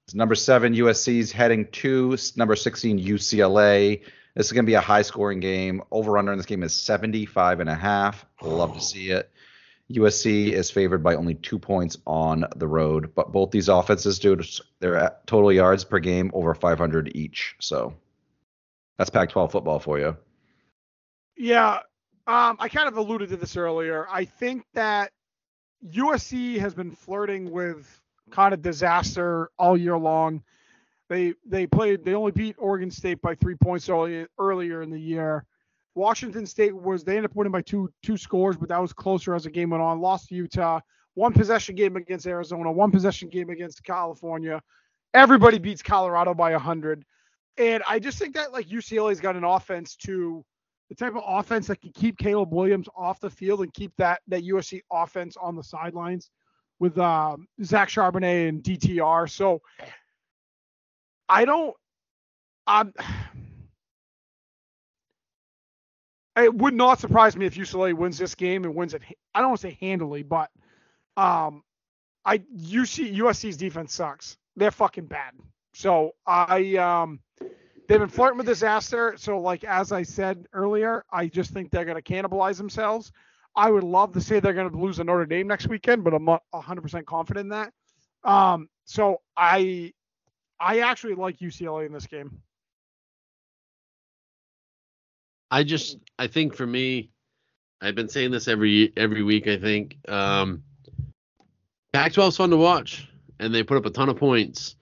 It's number 7 USC's heading to number 16 UCLA. This is going to be a high-scoring game. Over/under in this game is 75.5. Love to see it. USC is favored by only 2 points on the road, but both these offenses, dude, they're at total yards per game over 500 each. So that's Pac-12 football for you. Yeah, I kind of alluded to this earlier. I think that USC has been flirting with kind of disaster all year long. They only beat Oregon State by 3 points earlier in the year. Washington State they ended up winning by two scores, but that was closer as the game went on. Lost to Utah, 1 possession game against Arizona, 1 possession game against California. Everybody beats Colorado by 100. And I just think that like UCLA's got an offense the type of offense that can keep Caleb Williams off the field and keep that USC offense on the sidelines. with Zach Charbonnet and DTR. So it would not surprise me if UCLA wins this game and wins it. I don't want to say handily, but USC's defense sucks. They're fucking bad. So they've been flirting with disaster. So like, as I said earlier, I just think they're going to cannibalize themselves. I would love to say they're going to lose to Notre Dame next weekend, but I'm not 100% confident in that. So I actually like UCLA in this game. I think for me, I've been saying this every week, I think. Pac-12's fun to watch, and they put up a ton of points.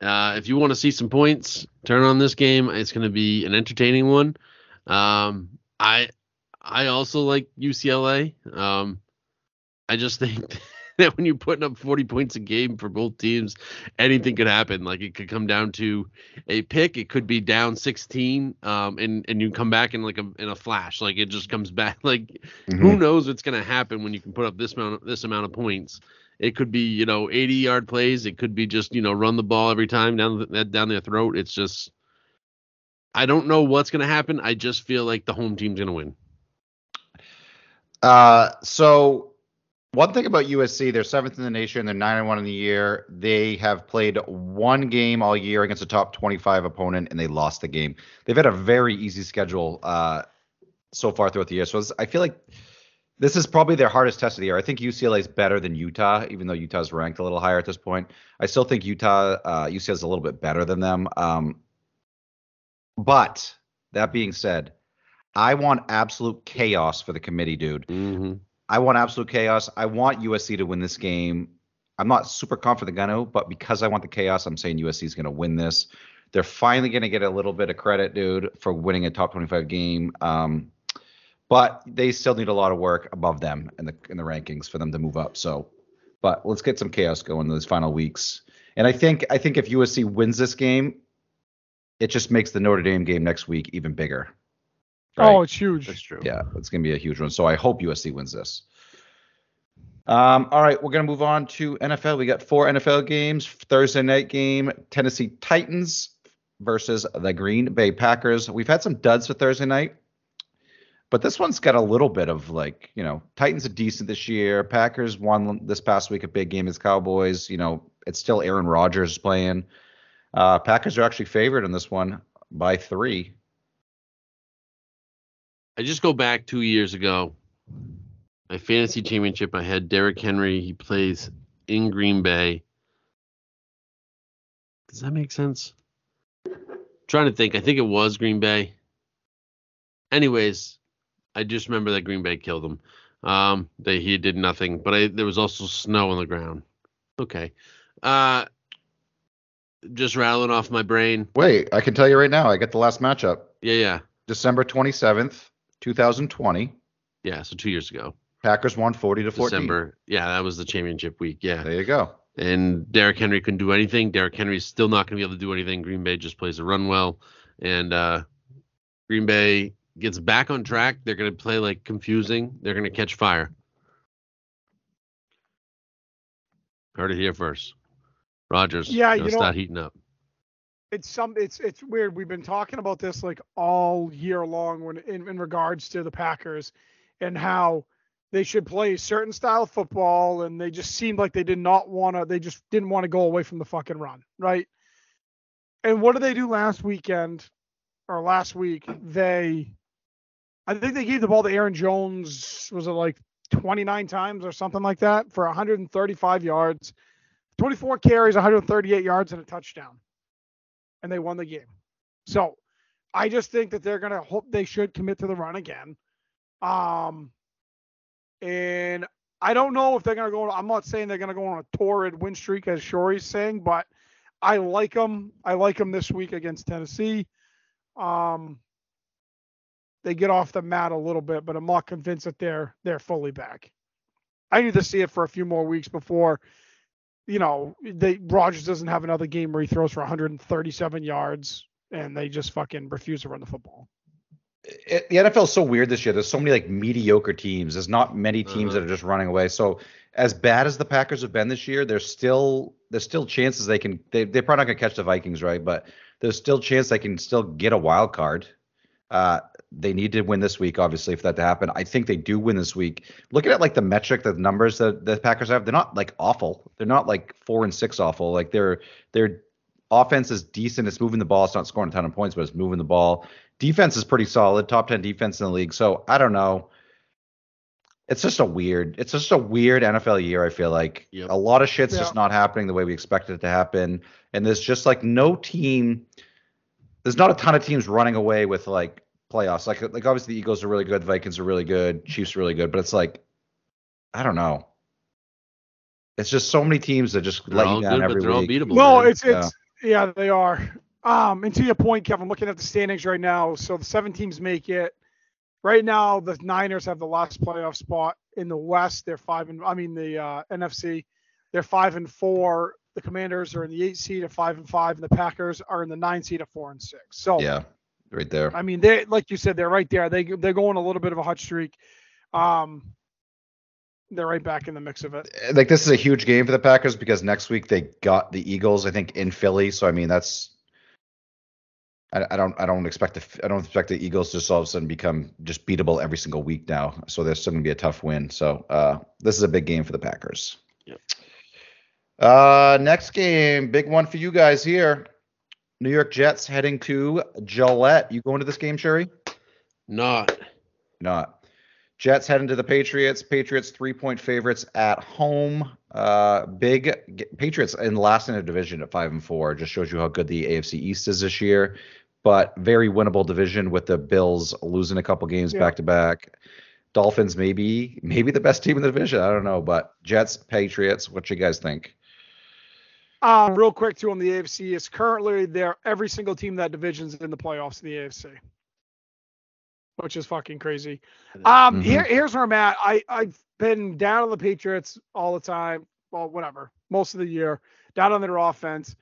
If you want to see some points, turn on this game. It's going to be an entertaining one. I also like UCLA. I just think that when you're putting up 40 points a game for both teams, anything could happen. Like, it could come down to a pick. It could be down 16, and you come back in like in a flash. Like, it just comes back. Like, Who knows what's gonna happen when you can put up this amount of points? It could be 80-yard plays. It could be just run the ball every time down their throat. It's just, I don't know what's gonna happen. I just feel like the home team's gonna win. So one thing about USC, they're 7th in the nation. They're 9-1 in the year. They have played one game all year against a top 25 opponent, and they lost the game. They've had a very easy schedule so far throughout the year. So I feel like this is probably their hardest test of the year. I think UCLA is better than Utah, even though Utah's ranked a little higher at this point. I still think UCLA is a little bit better than them. But that being said, I want absolute chaos for the committee, dude. Mm-hmm. I want absolute chaos. I want USC to win this game. I'm not super confident they're going to, but because I want the chaos, I'm saying USC is going to win this. They're finally going to get a little bit of credit, dude, for winning a top 25 game. But they still need a lot of work above them in the rankings for them to move up. So, but let's get some chaos going in these final weeks. And I think if USC wins this game, it just makes the Notre Dame game next week even bigger. Right. Oh, it's huge. That's true. Yeah, it's going to be a huge one. So I hope USC wins this. All right, we're going to move on to NFL. We got 4 NFL games. Thursday night game, Tennessee Titans versus the Green Bay Packers. We've had some duds for Thursday night, but this one's got a little bit of Titans are decent this year. Packers won this past week a big game against Cowboys. It's still Aaron Rodgers playing. Packers are actually favored in this one by 3. I just go back 2 years ago. My fantasy championship, I had Derrick Henry. He plays in Green Bay. Does that make sense? I'm trying to think. I think it was Green Bay. Anyways, I just remember that Green Bay killed him. He did nothing, but there was also snow on the ground. Okay. Just rattling off my brain. Wait, I can tell you right now. I got the last matchup. Yeah. December 27th. 2020. Yeah, so 2 years ago. Packers won 40-14. December. Yeah, that was the championship week. Yeah. There you go. And Derrick Henry couldn't do anything. Derrick Henry's still not going to be able to do anything. Green Bay just plays a run well. And Green Bay gets back on track. They're going to play like confusing. They're going to catch fire. Heard it here first. Rodgers. Yeah, start heating up. It's weird. We've been talking about this like all year long when in regards to the Packers and how they should play a certain style of football, and they just seemed like they just didn't want to go away from the fucking run, right? And what did they do last week? I think they gave the ball to Aaron Jones, was it like 29 times or something like that, for 135 yards, 24 carries, 138 yards, and a touchdown. And they won the game. So I just think that they're going to hope they should commit to the run again. And I don't know if they're going to go. I'm not saying they're going to go on a torrid win streak, as Shori's saying, but I like them. I like them this week against Tennessee. They get off the mat a little bit, but I'm not convinced that they're fully back. I need to see it for a few more weeks before Rodgers doesn't have another game where he throws for 137 yards and they just fucking refuse to run the football. The NFL is so weird this year. There's so many mediocre teams. There's not many teams that are just running away. So as bad as the Packers have been this year, there's still chances they can. They're probably not going to catch the Vikings, right? But there's still a chance they can still get a wild card. They need to win this week, obviously, for that to happen. I think they do win this week. Looking at like the metric, the numbers that the Packers have, they're not like awful. They're not like 4-6 awful. Like their offense is decent. It's moving the ball. It's not scoring a ton of points, but it's moving the ball. Defense is pretty solid. Top 10 defense in the league. So I don't know. It's just a weird NFL year, I feel like. Yep. A lot of shit's just not happening the way we expected it to happen. And there's just like no team. There's not a ton of teams running away with like playoffs. Like obviously the Eagles are really good, Vikings are really good, Chiefs are really good, but it's like I don't know. It's just so many teams that just let you down every week. Well, it's they are. And to your point, Kevin, looking at the standings right now, so the 7 teams make it. Right now, the Niners have the last playoff spot in the West. They're 5-4. I mean, the NFC, they're 5-4. The Commanders are in the 8th seed at 5-5, and the Packers are in the 9th seed at 4-6. So yeah, right there. I mean, they, like you said, they're right there. They're going a little bit of a hot streak. They're right back in the mix of it. Like this is a huge game for the Packers because next week they got the Eagles, I think, in Philly. So I mean, that's. I don't expect the Eagles to all of a sudden become just beatable every single week now. So there's still going to be a tough win. So this is a big game for the Packers. Yep. Next game, big one for you guys here. New York Jets heading to Gillette. You going to this game, Sherry? Not. Jets heading to the Patriots. Patriots 3-point favorites at home. Big Patriots in last in their division at 5-4. Just shows you how good the AFC East is this year. But very winnable division with the Bills losing a couple games back to back. Dolphins maybe the best team in the division. I don't know, but Jets, Patriots, what you guys think? Real quick too on the AFC is currently there. Every single team in that division's in the playoffs in the AFC, which is fucking crazy. Here's where I'm at. I've been down on the Patriots all the time. Well, whatever. Most of the year. Down on their offense.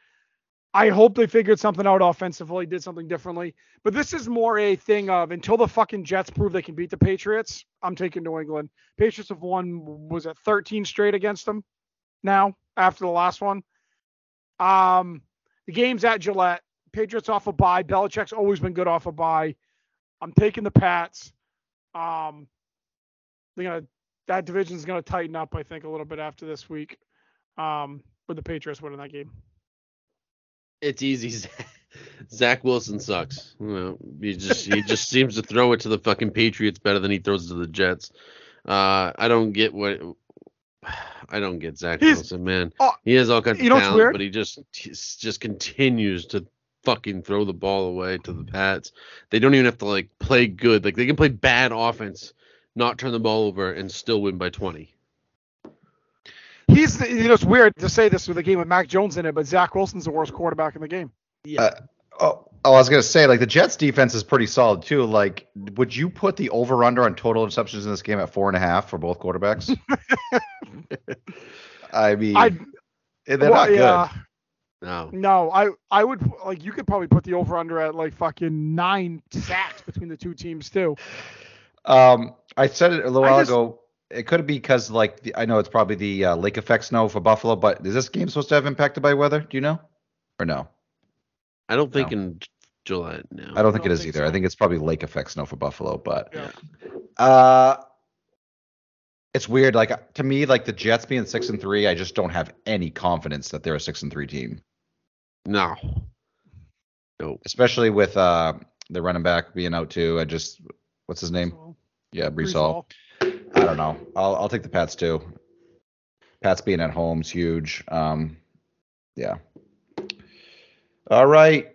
I hope they figured something out offensively, did something differently. But this is more a thing of until the fucking Jets prove they can beat the Patriots, I'm taking New England. Patriots have won, 13 straight against them now after the last one. The game's at Gillette. Patriots off a bye. Belichick's always been good off a bye. I'm taking the Pats. That division's gonna tighten up, I think, a little bit after this week. With the Patriots winning that game. It's easy. Zach Wilson sucks. He just seems to throw it to the fucking Patriots better than he throws it to the Jets. I don't get Zach Wilson, man. He has all kinds of talent, but he just continues to fucking throw the ball away to the Pats. They don't even have to like play good. Like they can play bad offense, not turn the ball over, and still win by 20. It's weird to say this with a game with Mac Jones in it, but Zach Wilson's the worst quarterback in the game. Yeah. I was gonna say like the Jets defense is pretty solid too. Like, would you put the over/under on total interceptions in this game at 4.5 for both quarterbacks? I mean, they're not good. No, I would like you could probably put the over/under at like fucking 9 sacks between the two teams too. I said it a little while ago. It could be because like I know it's probably the lake effect snow for Buffalo, but is this game supposed to have impacted by weather? Do you know or no? I don't think in July. No, I don't think it is either. So. I think it's probably lake effect snow for Buffalo, but it's weird. Like to me, like the Jets being 6-3, I just don't have any confidence that they're a 6-3 team. No. Especially with the running back being out too. What's his name? Brees. Yeah, Brees Hall. I don't know. I'll take the Pats too. Pats being at home is huge. All right.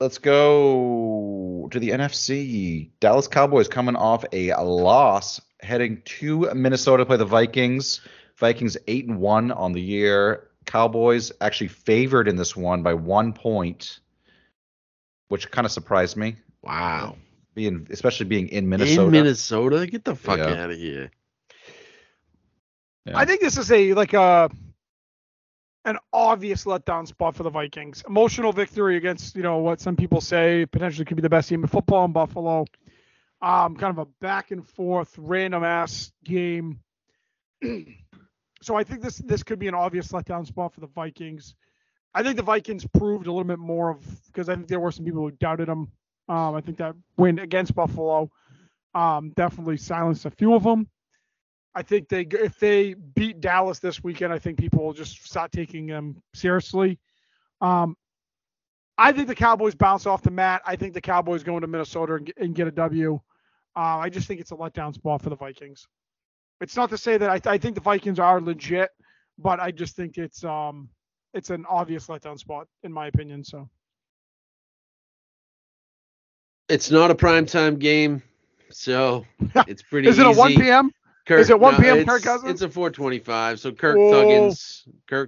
Let's go to the NFC. Dallas Cowboys coming off a loss, heading to Minnesota to play the Vikings. Vikings 8-1 on the year. Cowboys actually favored in this one by 1 point, which kind of surprised me. Wow. Especially being in Minnesota. In Minnesota? Get the fuck out of here. Yeah. I think this is an obvious letdown spot for the Vikings. Emotional victory against, what some people say potentially could be the best team in football in Buffalo. Kind of a back and forth, random ass game. So I think this could be an obvious letdown spot for the Vikings. I think the Vikings proved a little bit more of, because I think there were some people who doubted them. I think that win against Buffalo definitely silenced a few of them. I think if they beat Dallas this weekend, I think people will just start taking them seriously. I think the Cowboys bounce off the mat. I think the Cowboys go into Minnesota and get a W. I just think it's a letdown spot for the Vikings. It's not to say that I think the Vikings are legit, but I just think it's an obvious letdown spot in my opinion. So it's not a primetime game, so it's pretty. Is it easy. A 1 p.m.? Kirk, is it 1 p.m. Kirk Cousins? It's a 4:25. So Kirk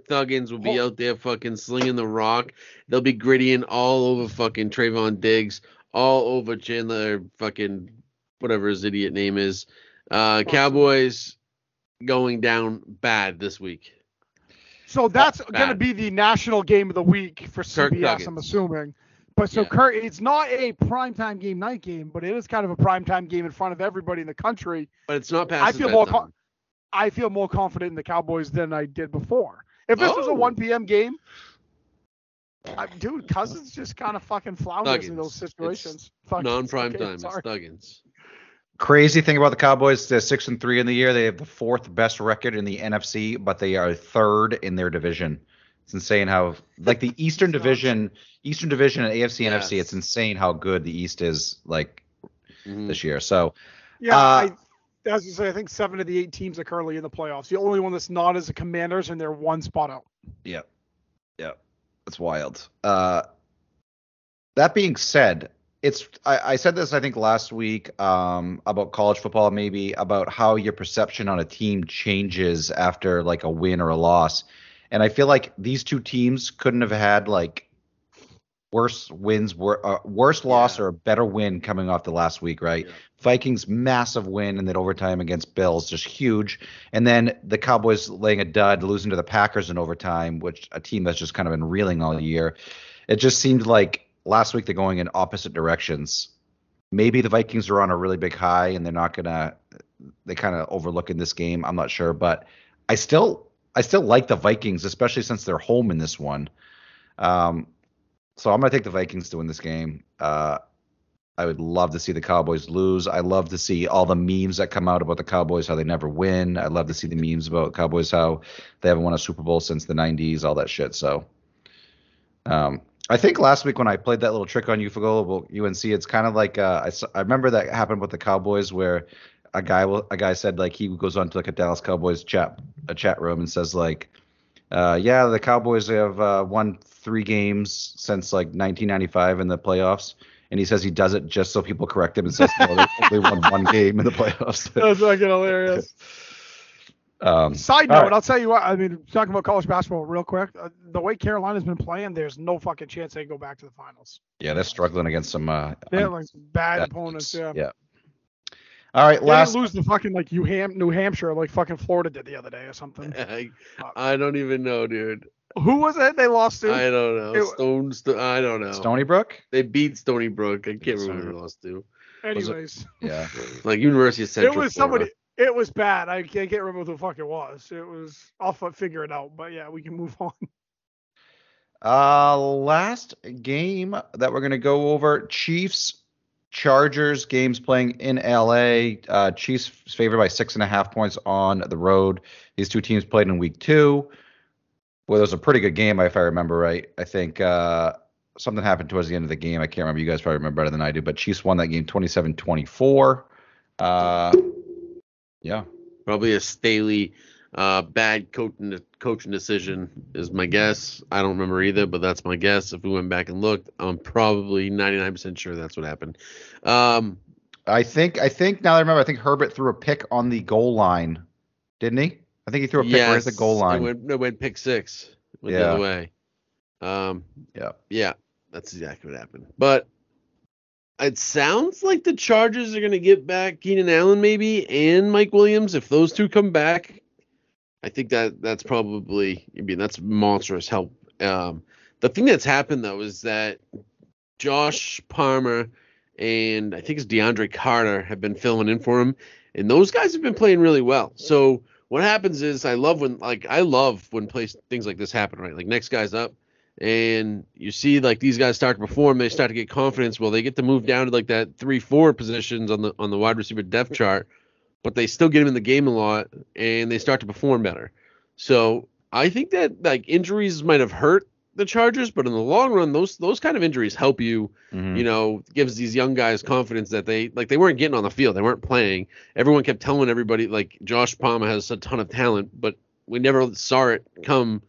Thuggins will be out there fucking slinging the rock. They'll be grittying all over fucking Trayvon Diggs, all over Chandler fucking whatever his idiot name is. Cowboys going down bad this week. So that's going to be the national game of the week for CBS, I'm assuming. But so yeah. Kirk, it's not a primetime game, night game, but it is kind of a primetime game in front of everybody in the country. But it's not past I feel more confident in the Cowboys than I did before. If this was a 1 p.m. game, dude, Cousins just kind of fucking flounders in those situations. Non-prime time. It's Thuggins. Crazy thing about the Cowboys, they're 6-3 in the year. They have the fourth best record in the NFC, but they are third in their division. It's insane how like the Eastern Division and AFC and NFC, it's insane how good the East is like this year. So yeah, I think 7 of the 8 teams are currently in the playoffs. The only one that's not is the Commanders, and they're one spot out. Yeah. Yeah. That's wild. That being said, I said this I think last week about college football, maybe about how your perception on a team changes after like a win or a loss. And I feel like these two teams couldn't have had like worse wins, worse loss, or a better win coming off the last week, right? Yeah. Vikings massive win in that overtime against Bills, just huge. And then the Cowboys laying a dud, losing to the Packers in overtime, which a team that's just kind of been reeling all year. It just seemed like last week they're going in opposite directions. Maybe the Vikings are on a really big high and they're not gonna. They kind of overlook in this game. I'm not sure, but I still like the Vikings, especially since they're home in this one. So I'm going to take the Vikings to win this game. I would love to see the Cowboys lose. I love to see all the memes that come out about the Cowboys, how they never win. I love to see the memes about Cowboys, how they haven't won a Super Bowl since the 90s, all that shit. So I think last week when I played that little trick on you, Fagola, about UNC, it's kind of like I remember that happened with the Cowboys where – A guy said like he goes on to like a Dallas Cowboys chat room and says like, yeah, the Cowboys have won 3 games since like 1995 in the playoffs, and he says he does it just so people correct him and says no, they only won 1 game in the playoffs. That's fucking hilarious. Side note, right. I'll tell you what. I mean, talking about college basketball real quick, the way Carolina's been playing, there's no fucking chance they go back to the finals. Yeah, they're struggling against some bad opponents. Yeah. All right, last. They didn't lose the fucking like New Hampshire, like fucking Florida did the other day or something. I don't even know, dude. Who was it they lost to? I don't know. I don't know. Stony Brook? They beat Stony Brook. I can't remember who they lost to. Anyways. Yeah. Like University of Central. It was Florida. Somebody. It was bad. I can't remember who the fuck it was. It was. I'll figure it out. But yeah, we can move on. Last game that we're gonna go over: Chiefs. Chargers games playing in LA. Chiefs favored by 6.5 points on the road. These two teams played in week 2. Well, it was a pretty good game if I remember right. I think something happened towards the end of the game. I can't remember. You guys probably remember better than I do, but Chiefs won that game 27-24. Yeah. Probably a Staley bad coaching decision is my guess. I don't remember either, but that's my guess. If we went back and looked, I'm probably 99% sure that's what happened. I think now that I remember, I think Herbert threw a pick on the goal line, didn't he? I think he threw a pick right at the goal line. It went pick 6. Went the other way. Yeah, that's exactly what happened. But it sounds like the Chargers are going to get back Keenan Allen maybe and Mike Williams. If those two come back, I think that's probably, I mean, that's monstrous help. The thing that's happened, though, is that Josh Palmer and I think it's DeAndre Carter have been filling in for him, and those guys have been playing really well. So what happens is I love when things like this happen, right? Like next guy's up and you see like these guys start to perform. They start to get confidence. Well, they get to move down to like that 3-4 positions on the wide receiver depth chart, but they still get them in the game a lot and they start to perform better. So I think that like injuries might have hurt the Chargers, but in the long run, those kind of injuries help you, mm-hmm. you know, gives these young guys confidence that they weren't getting on the field. They weren't playing. Everyone kept telling everybody like Josh Palmer has a ton of talent, but we never saw it come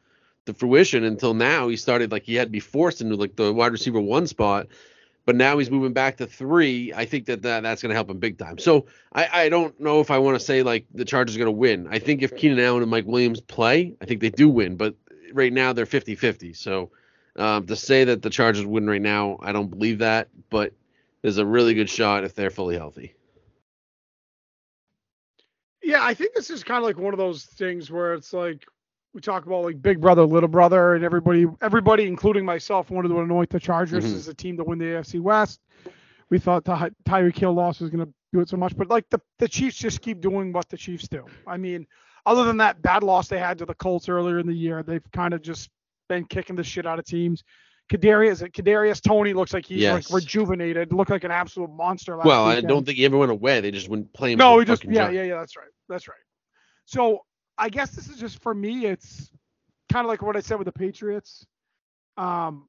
to fruition until now. He started like he had to be forced into like the wide receiver 1 spot, but now he's moving back to 3. I think that's going to help him big time. So I don't know if I want to say like the Chargers are going to win. I think if Keenan Allen and Mike Williams play, I think they do win, but right now they're 50-50, so to say that the Chargers win right now, I don't believe that, but there's a really good shot if they're fully healthy. Yeah, I think this is kind of like one of those things where it's like we talk about like big brother, little brother, and everybody including myself wanted to anoint the Chargers mm-hmm. as a team to win the AFC West. We thought the Tyreek Hill loss was going to do it so much, but like the Chiefs just keep doing what the Chiefs do. I mean, other than that bad loss they had to the Colts earlier in the year, they've kind of just been kicking the shit out of teams. Kadarius Toney looks like he's like rejuvenated, looked like an absolute monster last weekend. I don't think he ever went away. They just wouldn't play him. No, he just yeah, that's right. So I guess this is just for me. It's kind of like what I said with the Patriots, and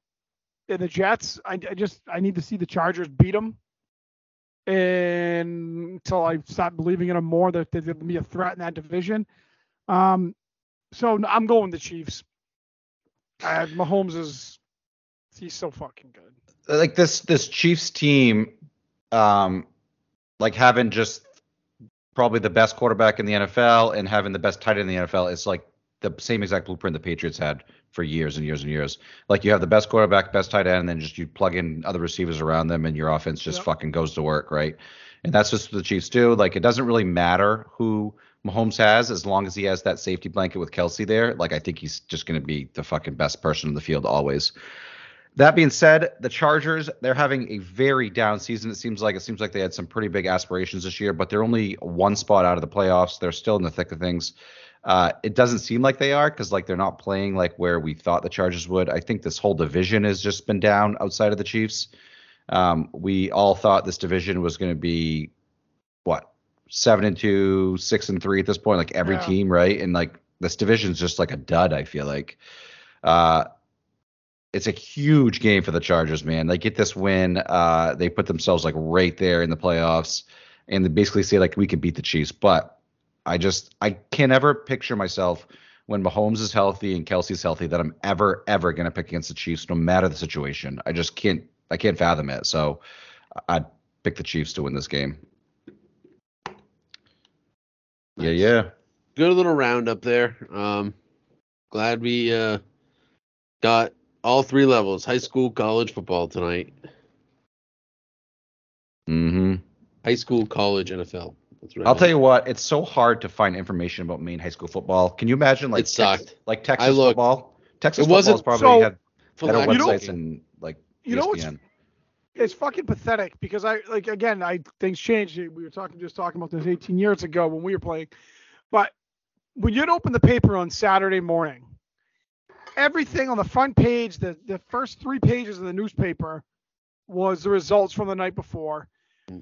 the Jets. I need to see the Chargers beat them. And until I stop believing in them more, that there's going to be a threat in that division. So I'm going the Chiefs. Mahomes he's so fucking good. Like this Chiefs team, like having just probably the best quarterback in the NFL and having the best tight end in the NFL is like the same exact blueprint the Patriots had for years and years and years. Like you have the best quarterback, best tight end, and then just you plug in other receivers around them and your offense just fucking goes to work, right? And that's just what the Chiefs do. Like it doesn't really matter who Mahomes has as long as he has that safety blanket with Kelsey there. Like I think he's just going to be the fucking best person in the field always. That being said, the Chargers, they're having a very down season. It seems like they had some pretty big aspirations this year, but they're only one spot out of the playoffs. They're still in the thick of things. It doesn't seem like they are because like they're not playing like where we thought the Chargers would. I think this whole division has just been down outside of the Chiefs. We all thought this division was going to be 7-2, 6-3 at this point, like every team, right? And like this division's just like a dud. I feel like it's a huge game for the Chargers, man. They get this win, they put themselves like right there in the playoffs, and they basically say like we can beat the Chiefs, but. I can't ever picture myself when Mahomes is healthy and Kelsey's healthy that I'm ever going to pick against the Chiefs no matter the situation. I just can't fathom it. So I'd pick the Chiefs to win this game. Nice. Yeah. Good little roundup there. Glad we got all three levels, high school, college football tonight. Mm-hmm. High school, college, NFL. I'll tell you what, it's so hard to find information about Maine high school football. Can you imagine like it sucked. Like Texas football? Texas football's probably had better websites and like you know ESPN. It's fucking pathetic because things changed. We were just talking about this 18 years ago when we were playing. But when you'd open the paper on Saturday morning, everything on the front page, the first 3 pages of the newspaper was the results from the night before.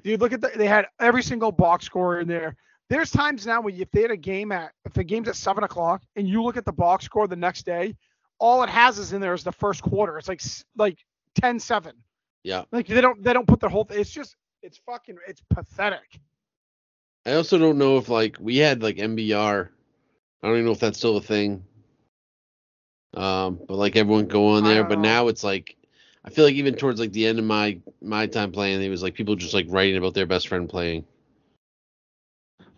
You look at they had every single box score in there. There's times now where if the game's at 7:00 and you look at the box score the next day, all it has is in there is the first quarter. It's like 10-7. Yeah. Like they don't put the whole thing. It's just it's pathetic. I also don't know if like we had like MBR. I don't even know if that's still a thing. But like everyone go on there, but now it's like. I feel like even towards like the end of my time playing, it was like people just like writing about their best friend playing.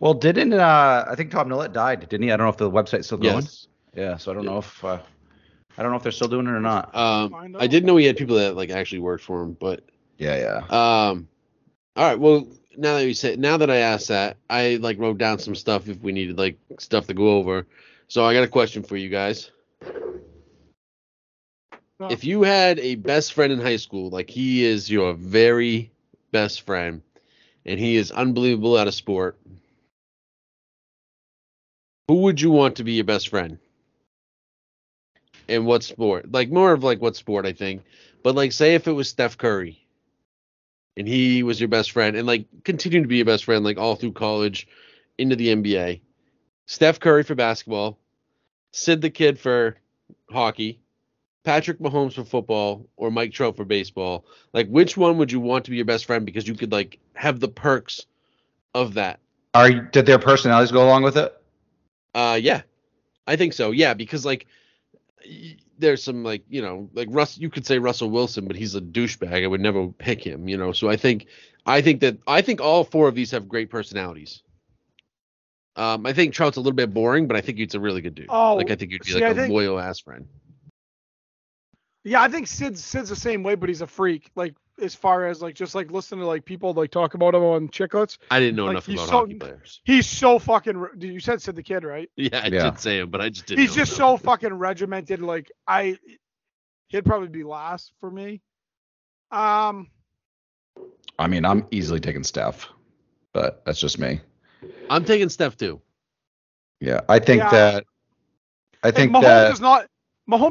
Well, didn't I think Tom Millett died, didn't he? I don't know if the website's still going. Yeah, so I don't know if they're still doing it or not. I did know he had people that like actually worked for him, but yeah. All right, well now that I asked that, I like wrote down some stuff if we needed like stuff to go over. So I got a question for you guys. If you had a best friend in high school, like he is your very best friend, and he is unbelievable at a sport, Who would you want to be your best friend? And what sport? Like, more of like what sport, I think. But like, say if it was Steph Curry and he was your best friend and like continued to be your best friend, like all through college into the NBA. Steph Curry for basketball, Sid the Kid for hockey, Patrick Mahomes for football, or Mike Trout for baseball. Like, which one would you want to be your best friend? Because you could like have the perks of that. Did their personalities go along with it? Yeah, I think so. Yeah, because like there's some like, you know, like you could say Russell Wilson, but he's a douchebag. I would never pick him, you know? So I think all four of these have great personalities. I think Trout's a little bit boring, but I think he's a really good dude. Oh, like I think you'd be loyal ass friend. Yeah, I think Sid's the same way, but he's a freak. Like as far as like just like listening to like people like talk about him on Chicklets. I didn't know like, enough about hockey players. He's so fucking. You said Sid the Kid, right? Yeah, I did say him, but I just didn't. He's just so fucking regimented. Like he'd probably be last for me. I mean, I'm easily taking Steph, but that's just me. I'm taking Steph too. Yeah, Mahomes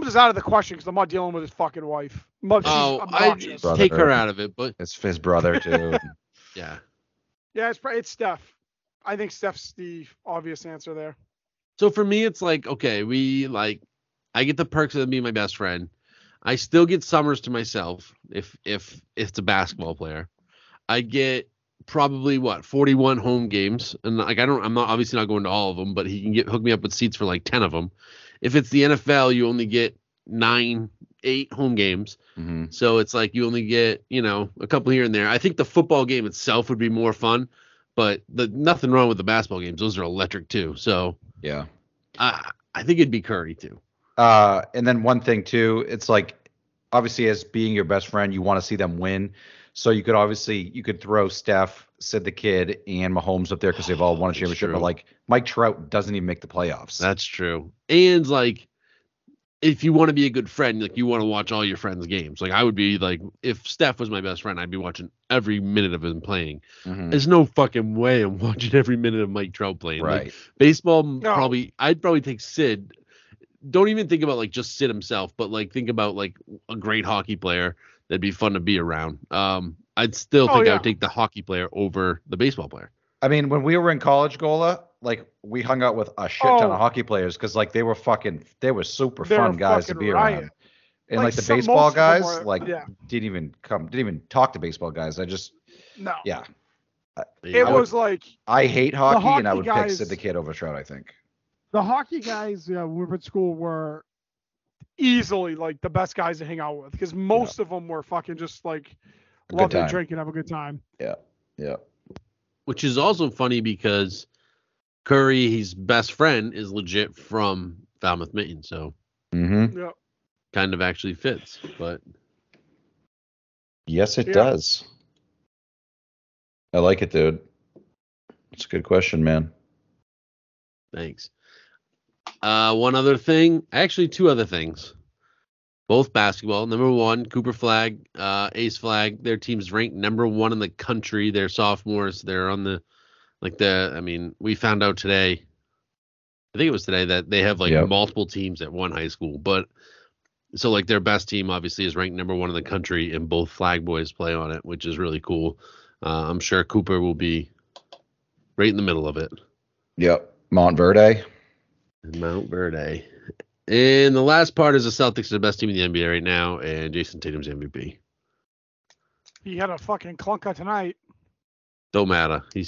is out of the question because I'm not dealing with his fucking wife. I just take her out of it, but it's his brother too. Yeah. Yeah, it's Steph. I think Steph's the obvious answer there. So for me, it's like, okay, I get the perks of being my best friend. I still get summers to myself if it's a basketball player. I get probably 41 home games, and like I'm obviously not going to all of them, but he can hook me up with seats for like 10 of them. If it's the NFL, you only get 8 home games. Mm-hmm. So it's like you only get, you know, a couple here and there. I think the football game itself would be more fun, but nothing wrong with the basketball games. Those are electric too. So yeah, I think it'd be Curry too. And then one thing too, it's like obviously as being your best friend, you want to see them win. So you could throw Steph, Sid the Kid, and Mahomes up there because they've all won a championship. But like Mike Trout doesn't even make the playoffs. That's true. And like if you want to be a good friend, like you want to watch all your friends' games. Like I would be like, if Steph was my best friend, I'd be watching every minute of him playing. Mm-hmm. There's no fucking way I'm watching every minute of Mike Trout playing. Right. Like, I'd probably take Sid. Don't even think about like just Sid himself, but like think about like a great hockey player. That'd be fun to be around. I'd still think I would take the hockey player over the baseball player. I mean, when we were in college, Gola, like we hung out with a shit ton of hockey players because like they were fun guys to be around. And like the baseball guys, didn't even talk to baseball guys. I hate hockey and I would pick Sid the Kid over Trout, I think. The hockey guys, yeah, we were at school were easily like the best guys to hang out with because most of them were fucking just like love to drink and have a good time. Yeah. Yeah. Which is also funny because Curry, his best friend, is legit from Falmouth, Maine. So kind of actually fits, but yes, it does. I like it, dude. It's a good question, man. Thanks. One other thing, actually two other things, both basketball. Number one, Cooper Flag, Ace Flag, their team's ranked number 1 in the country. They're sophomores. They're on we found out today, I think it was today, that they have multiple teams at one high school, but so like their best team obviously is ranked number 1 in the country and both Flag boys play on it, which is really cool. I'm sure Cooper will be right in the middle of it. Yep. Mount Verde. And the last part is the Celtics are the best team in the NBA right now, and Jason Tatum's MVP. He had a fucking clunker tonight. Don't matter. He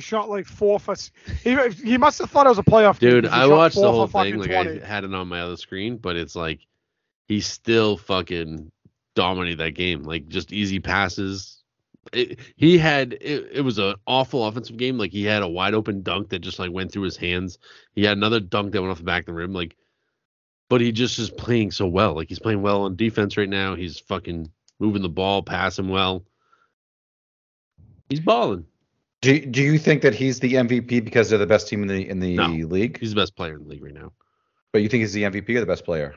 shot like 4 for... He must have thought it was a playoff game. Dude, I watched the whole thing. Like 20. I had it on my other screen, but it's like he still fucking dominated that game. Like, just easy passes. It was an awful offensive game. Like he had a wide open dunk that just like went through his hands. He had another dunk that went off the back of the rim. Like, but he just is playing so well. Like he's playing well on defense right now. He's fucking moving the ball, passing well. He's balling. Do you think that he's the MVP because they're the best team in the league? He's the best player in the league right now. But you think he's the MVP or the best player?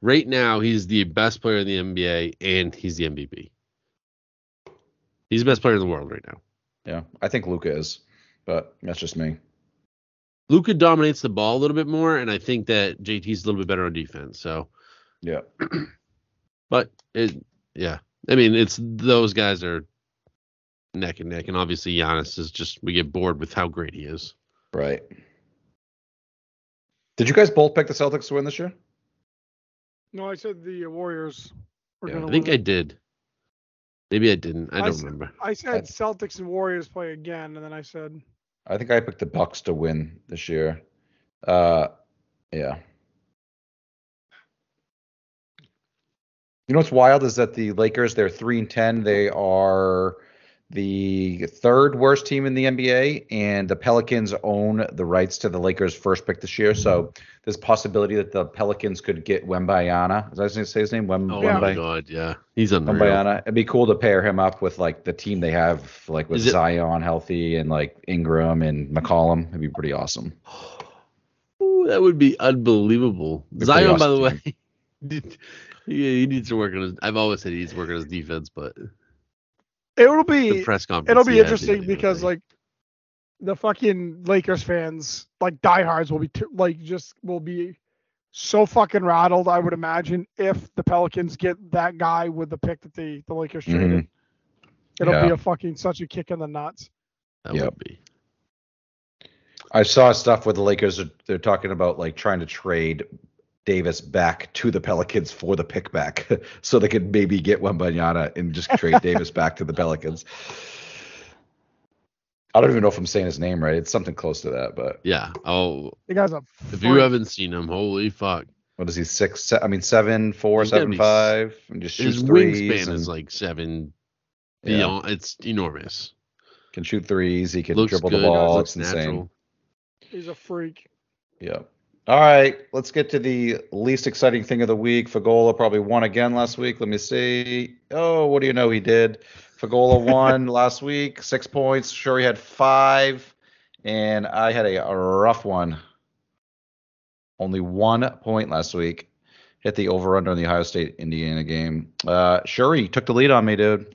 Right now, he's the best player in the NBA, and he's the MVP. He's the best player in the world right now. Yeah, I think Luka is. but that's just me. Luka dominates the ball a little bit more, and I think that JT's a little bit better on defense. So, yeah. But, yeah. I mean, it's those guys are neck and neck, and obviously Giannis is just, we get bored with how great he is. Right. Did you guys both pick the Celtics to win this year? No, I said the Warriors were going to win. I think I did. Maybe I didn't. I don't remember. I said Celtics and Warriors play again, and then I said... I think I picked the Bucks to win this year. Yeah. You know what's wild is that the Lakers, they're 3-10. They are the third worst team in the NBA, and the Pelicans own the rights to the Lakers' first pick this year. So there's possibility that the Pelicans could get Wembanyama. Is I was going to say his name? My God, yeah. He's unreal. Wembanyama. It'd be cool to pair him up with, like, the team they have, like, with Zion healthy and, like, Ingram and McCollum. It'd be pretty awesome. Ooh, that would be unbelievable. Zion, awesome, by the way, he needs to work on his – I've always said he needs to work on his defense, but – It'll be interesting because, like, the fucking Lakers fans, like, diehards will be so fucking rattled, I would imagine, if the Pelicans get that guy with the pick that the Lakers traded. It'll be a fucking such a kick in the nuts. That would be. I saw stuff where the Lakers they're talking about, like, trying to trade Davis back to the Pelicans for the pick back so they could maybe get Wembanyama and just trade Davis back to the Pelicans. I don't even know if I'm saying his name right. It's something close to that, but yeah. Oh, the guy's if you haven't seen him, holy fuck. What is he? 7'4", 7'5". His wingspan is like 7. Yeah. Beyond, it's enormous. Can shoot threes. He can dribble the ball. It's insane. Natural. He's a freak. Yeah. All right, let's get to the least exciting thing of the week. Fagola probably won again last week. Let me see. Oh, what do you know he did? Fagola won last week, 6 points. Sherry had 5, and I had a rough one. Only 1 point last week. Hit the over-under in the Ohio State-Indiana game. Sherry took the lead on me, dude.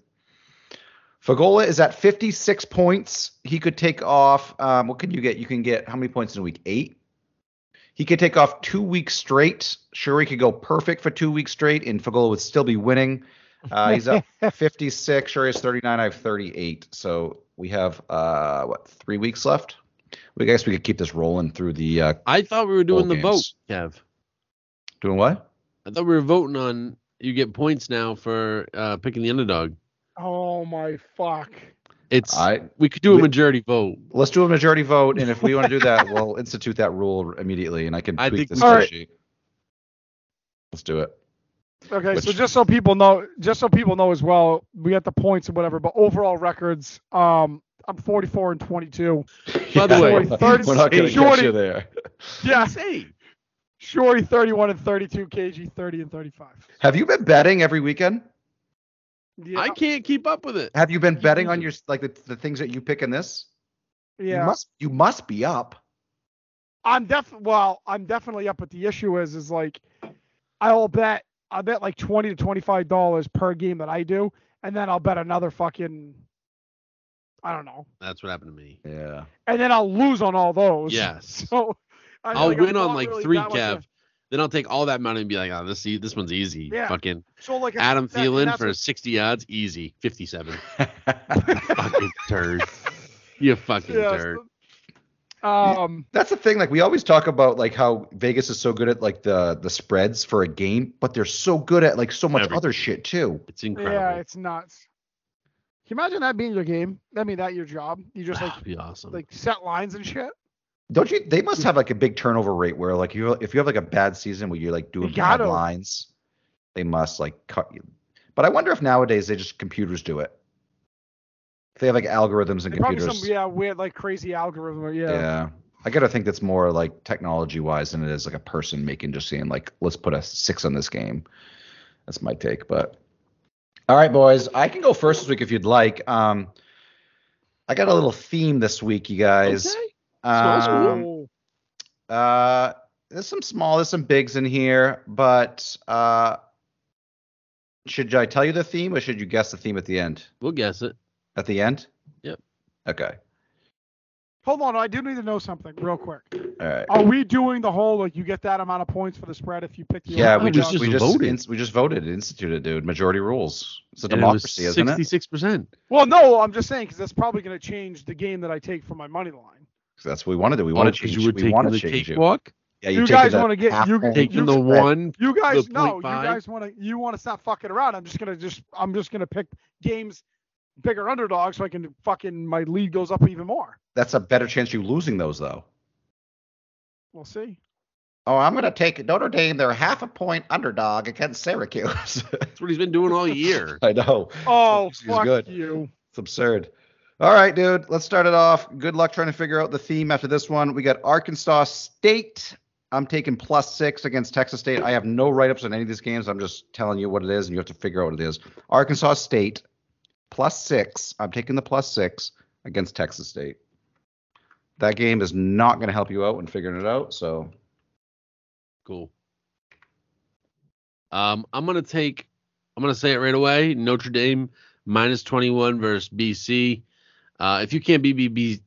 Fagola is at 56 points. He could take off what can you get? You can get how many points in week 8? He could take off 2 weeks straight. Sherry could go perfect for 2 weeks straight, and Fagola would still be winning. He's up 56. Sherry is 39. I have 38. So we have, 3 weeks left? I guess we could keep this rolling through the I thought we were doing the vote, Kev. Doing what? I thought we were voting on you get points now for picking the underdog. Oh, my fuck. We could do a majority vote. Let's do a majority vote, and if we want to do that, we'll institute that rule immediately, and I can tweak this spreadsheet. Let's do it. Okay, so just so people know as well, we got the points and whatever, but overall records, I'm 44-22. By the way, we're not going to get you there. Yeah. Shorty 31-32, KG 30-35. Have you been betting every weekend? Yeah. I can't keep up with it. Have you been betting on your the things that you pick in this? Yeah. You must be up. I'm definitely up, but the issue is like I bet like $20 to $25 per game that I do, and then I'll bet another fucking I don't know. That's what happened to me. Yeah. And then I'll lose on all those. Yes. So I'll win on like really 3, Kev. Then I'll take all that money and be like, oh, this one's easy. Yeah. Fucking so like Adam Thielen for 60 yards, easy. 57. Fucking turd. You fucking turd. That's the thing. Like, we always talk about like how Vegas is so good at like the spreads for a game, but they're so good at like so much other shit too. It's incredible. Yeah, it's nuts. Can you imagine that being your game? I mean, that your job. You just like be awesome. Like set lines and shit. Don't you? They must have like a big turnover rate where like if you have like a bad season where you're like doing bad lines, they must like cut you. But I wonder if nowadays they just computers do it. If they have like algorithms and computers. Probably some weird like crazy algorithm. Yeah. I gotta think that's more like technology wise than it is like a person making just saying like let's put a 6 on this game. That's my take. But all right, boys, I can go first this week if you'd like. I got a little theme this week, you guys. Okay. There's some bigs in here, but should I tell you the theme or should you guess the theme at the end? We'll guess it. At the end? Yep. Okay. Hold on, I do need to know something real quick. All right. Are we doing the whole, like, you get that amount of points for the spread if you pick the Yeah, we just voted, instituted, dude. Majority rules. It's a democracy, isn't it? 66%. Well, no, I'm just saying, because that's probably going to change the game that I take from my money line. Because that's what we want to do. We want to change it. We want to change it. Yeah, you guys want to get you taking the one. You guys know. You guys want to. You want to stop fucking around. I'm just gonna pick games, bigger underdogs, so I can fucking my lead goes up even more. That's a better chance of you losing those though. We'll see. Oh, I'm gonna take Notre Dame. They're 0.5 point underdog against Syracuse. That's what he's been doing all year. I know. Oh, fuck good. You. It's absurd. All right, dude. Let's start it off. Good luck trying to figure out the theme after this one. We got Arkansas State. I'm taking +6 against Texas State. I have no write-ups on any of these games. I'm just telling you what it is, and you have to figure out what it is. Arkansas State, +6. I'm taking the +6 against Texas State. That game is not going to help you out when figuring it out, so. Cool. I'm going to say it right away. Notre Dame, -21 versus BC. If you can't beat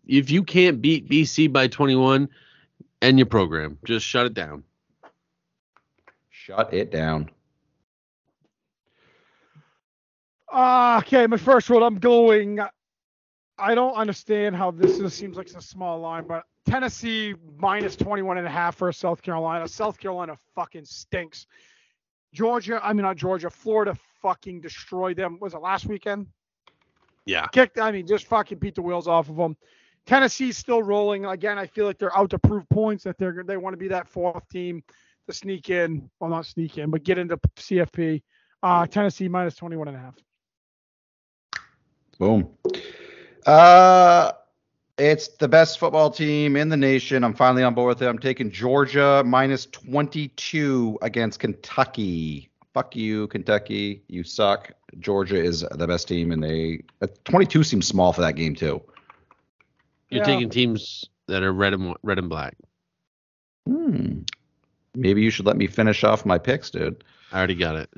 BC by 21, end your program. Just shut it down. Okay, my first one, I'm going. I don't understand how this seems like it's a small line, but Tennessee -21.5 for South Carolina. South Carolina fucking stinks. Florida fucking destroyed them. Was it last weekend? Yeah. Just fucking beat the wheels off of them. Tennessee's still rolling. Again, I feel like they're out to prove points that they want to be that fourth team to sneak in. Well, not sneak in, but get into CFP. Tennessee -21.5. Boom. It's the best football team in the nation. I'm finally on board with it. I'm taking Georgia -22 against Kentucky. Fuck you, Kentucky. You suck. Georgia is the best team, and 22 seems small for that game too. You're taking teams that are red and black. Maybe you should let me finish off my picks, dude. I already got it.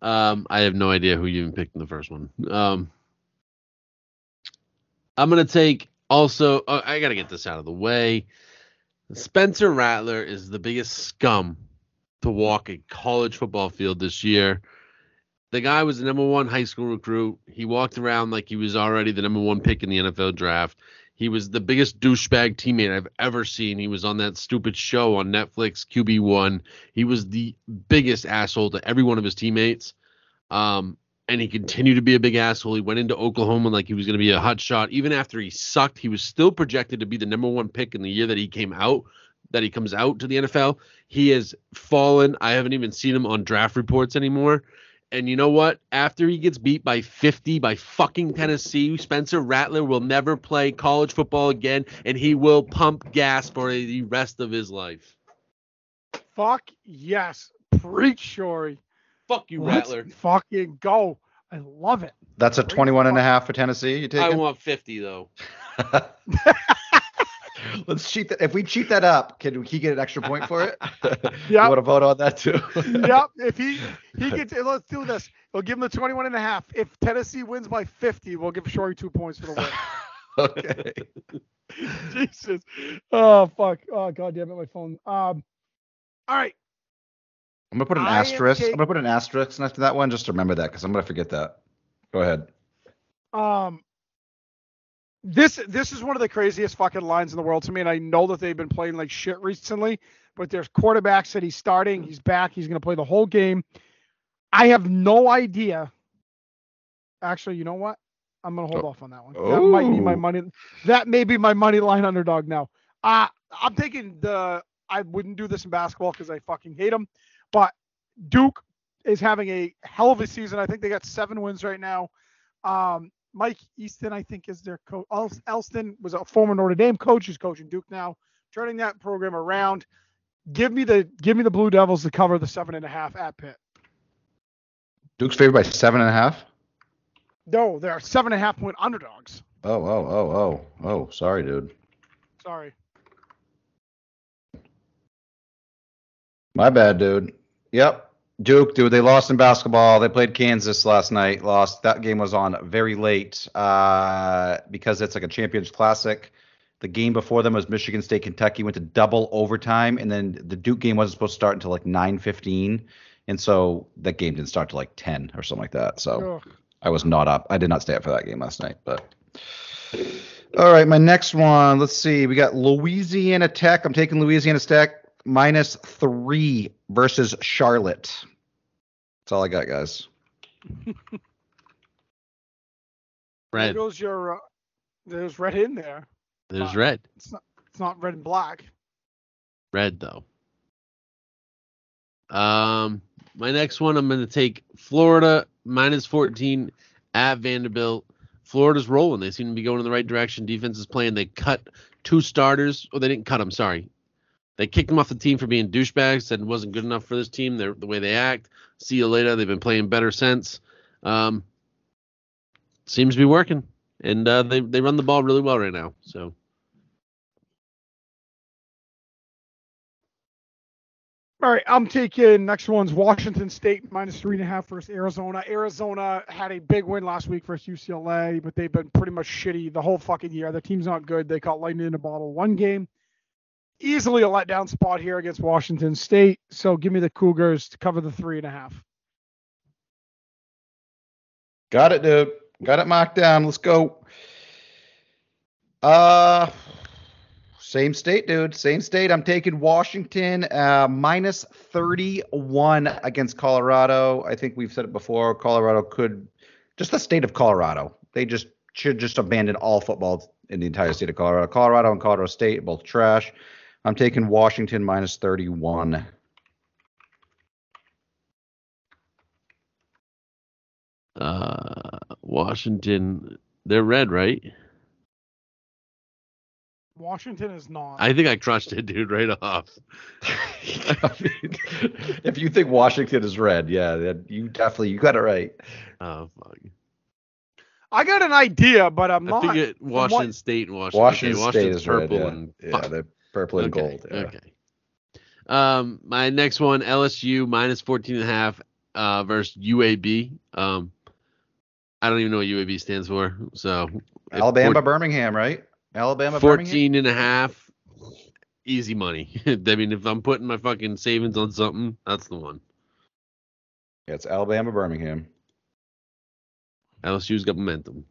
I have no idea who you even picked in the first one. I'm going to take also. Oh, I got to get this out of the way. Spencer Rattler is the biggest scum to walk a college football field this year. The guy was the #1 high school recruit. He walked around like he was already the #1 pick in the NFL draft. He was the biggest douchebag teammate I've ever seen. He was on that stupid show on Netflix, QB1. He was the biggest asshole to every one of his teammates. And he continued to be a big asshole. He went into Oklahoma like he was going to be a hot shot. Even after he sucked, he was still projected to be the #1 pick in the year that he comes out to the NFL. He has fallen. I haven't even seen him on draft reports anymore. And you know what? After he gets beat by 50 by fucking Tennessee, Spencer Rattler will never play college football again, and he will pump gas for the rest of his life. Fuck yes. Preach, Sherry. Fuck you, Rattler. Let's fucking go. I love it. That's a 21.5 for Tennessee. You take I want 50, though. Let's cheat that. If we cheat that up, can he get an extra point for it? Yep. You want to vote on that too? Yep. If he gets, let's do this. We'll give him the 21.5. If Tennessee wins by 50, we'll give Shorey 2 points for the win. Okay. Jesus. Oh fuck. Oh god damn it, my phone. All right. I'm gonna put an asterisk. I'm gonna put an asterisk next to that one just to remember that because I'm gonna forget that. Go ahead. This is one of the craziest fucking lines in the world to me, and I know that they've been playing like shit recently, but there's quarterbacks that he's starting. He's back. He's going to play the whole game. I have no idea. Actually, you know what? I'm going to hold off on that one. That might be my money. That may be my money line underdog now. I'm taking I wouldn't do this in basketball because I fucking hate them, but Duke is having a hell of a season. I think they got 7 wins right now. Mike Easton, I think, is their coach. Elston was a former Notre Dame coach. He's coaching Duke now, turning that program around. Give me the Blue Devils to cover the 7.5 at Pitt. Duke's favored by 7.5. No, they are 7.5 point underdogs. Oh! Sorry, dude. Sorry. My bad, dude. Yep. Duke, dude, they lost in basketball. They played Kansas last night, lost. That game was on very late because it's like a Champions Classic. The game before them was Michigan State, Kentucky, went to double overtime, and then the Duke game wasn't supposed to start until like 9:15, and so that game didn't start till like 10 or something like that. So I was not up. I did not stay up for that game last night. But all right, my next one. Let's see. We got Louisiana Tech. I'm taking Louisiana Tech -3 versus Charlotte. That's all I got, guys. Red. Goes your, there's red in there. There's red. It's not red and black. Red, though. My next one, I'm going to take Florida -14 at Vanderbilt. Florida's rolling. They seem to be going in the right direction. Defense is playing. They cut two starters. Oh, they didn't cut them. Sorry. They kicked them off the team for being douchebags. Said it wasn't good enough for this team. The way they act. See you later. They've been playing better since. Seems to be working. And they run the ball really well right now. So. All right, I'm taking next one's Washington State -3.5 versus Arizona. Arizona had a big win last week versus UCLA, but they've been pretty much shitty the whole fucking year. Their team's not good. They caught lightning in a bottle one game. Easily a letdown spot here against Washington State. So give me the Cougars to cover the 3.5. Got it, dude. Got it marked down. Let's go. Same state, dude. Same state. I'm taking Washington -31 against Colorado. I think we've said it before. Colorado could – just the state of Colorado. They just should just abandon all football in the entire state of Colorado. Colorado and Colorado State, both trash. I'm taking Washington -31. Washington, they're red, right? Washington is not. I think I crushed it, dude, right off. I mean, if you think Washington is red, yeah, you got it right. Oh, fuck. I got an idea, but I'm not. I think Washington State and Washington State is purple. Red, yeah. They're purple and gold. Yeah. Okay. My next one, LSU -14.5 versus UAB. I don't even know what UAB stands for. So Alabama, Birmingham, right? Alabama, 14.5. Easy money. I mean, if I'm putting my fucking savings on something, that's the one. Yeah, it's Alabama, Birmingham. LSU's got momentum.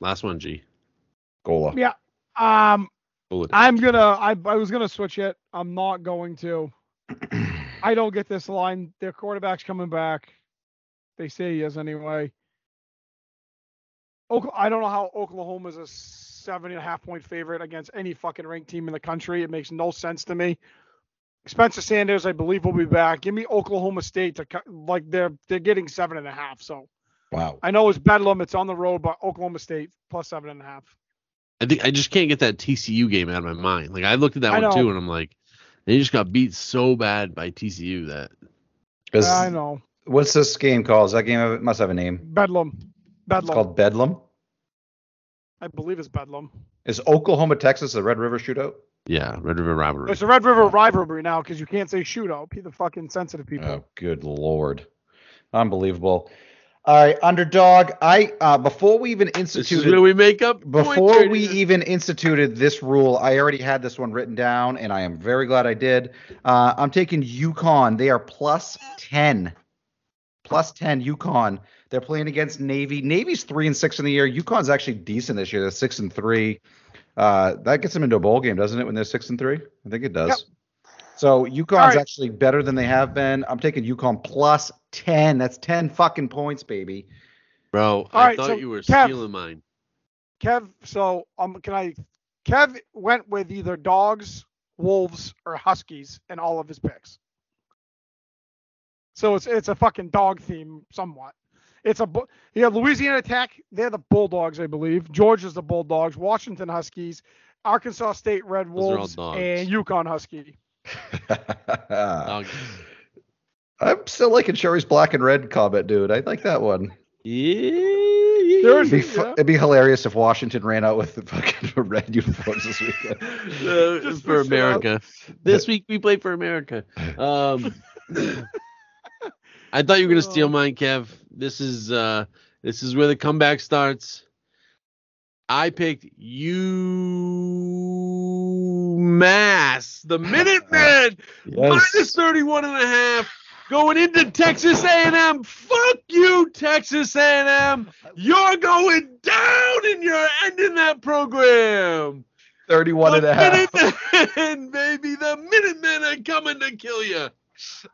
Last one, G. Gola. Yeah. I was gonna switch it. I'm not going to. I don't get this line. Their quarterback's coming back. They say he is anyway. I don't know how Oklahoma's a 7.5-point favorite against any fucking ranked team in the country. It makes no sense to me. Spencer Sanders, I believe, will be back. Give me Oklahoma State to like they're getting 7.5. So wow. I know it's Bedlam. It's on the road, but Oklahoma State plus 7.5. I think I just can't get that TCU game out of my mind. Like I looked at that one too, and I'm like, they just got beat so bad by TCU that. I know. What's this game called? Is that game it must have a name. Bedlam. It's called Bedlam? I believe it's Bedlam. Is Oklahoma, Texas a Red River shootout? Yeah, Red River rivalry. It's a Red River rivalry now because you can't say shootout. Be the fucking sensitive people. Oh, good Lord. Unbelievable. All right, underdog. Before we even instituted, this rule, I already had this one written down, and I am very glad I did. I'm taking UConn. They are +10. +10 UConn. They're playing against Navy. Navy's 3-6 in the year. UConn's actually decent this year. They're 6-3. That gets them into a bowl game, doesn't it? When they're 6-3, I think it does. Yep. So UConn's actually better than they have been. I'm taking UConn +10. That's 10 fucking points, baby. Bro, you were stealing mine. Kev, Kev went with either dogs, wolves, or huskies in all of his picks. So it's a fucking dog theme somewhat. Louisiana Tech, they're the Bulldogs, I believe. Georgia's the Bulldogs, Washington Huskies, Arkansas State Red Wolves, and UConn Husky. I'm still liking Sherry's black and red comment, dude. I like that one. Yeah, yeah, It'd be hilarious if Washington ran out with the fucking red uniforms this weekend. For America. This week we play for America. I thought you were going to steal mine, Kev. This is where the comeback starts. I picked UMass, the Minutemen, minus 31.5. Going into Texas A&M. Fuck you, Texas A&M. You're going down, and you're ending that program. 31.5. Minutemen, baby. The Minutemen are coming to kill you. Sam,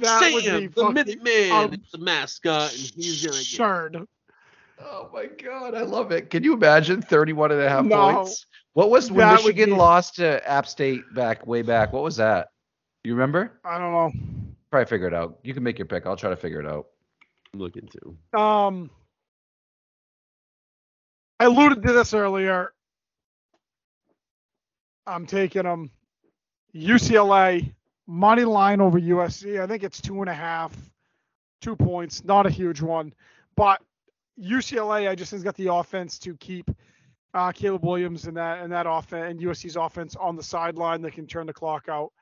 the Minuteman, is the mascot, and he's going to get it. Oh, my God. I love it. Can you imagine 31.5 points? What was when Michigan lost to App State way back? What was that? You remember? I don't know. Probably figure it out. You can make your pick. I'll try to figure it out. I'm looking to. I alluded to this earlier. I'm taking them. UCLA money line over USC. I think it's 2.5, 2 points. Not a huge one, but UCLA, I just think, has got the offense to keep Caleb Williams and that offense and USC's offense on the sideline. They can turn the clock out.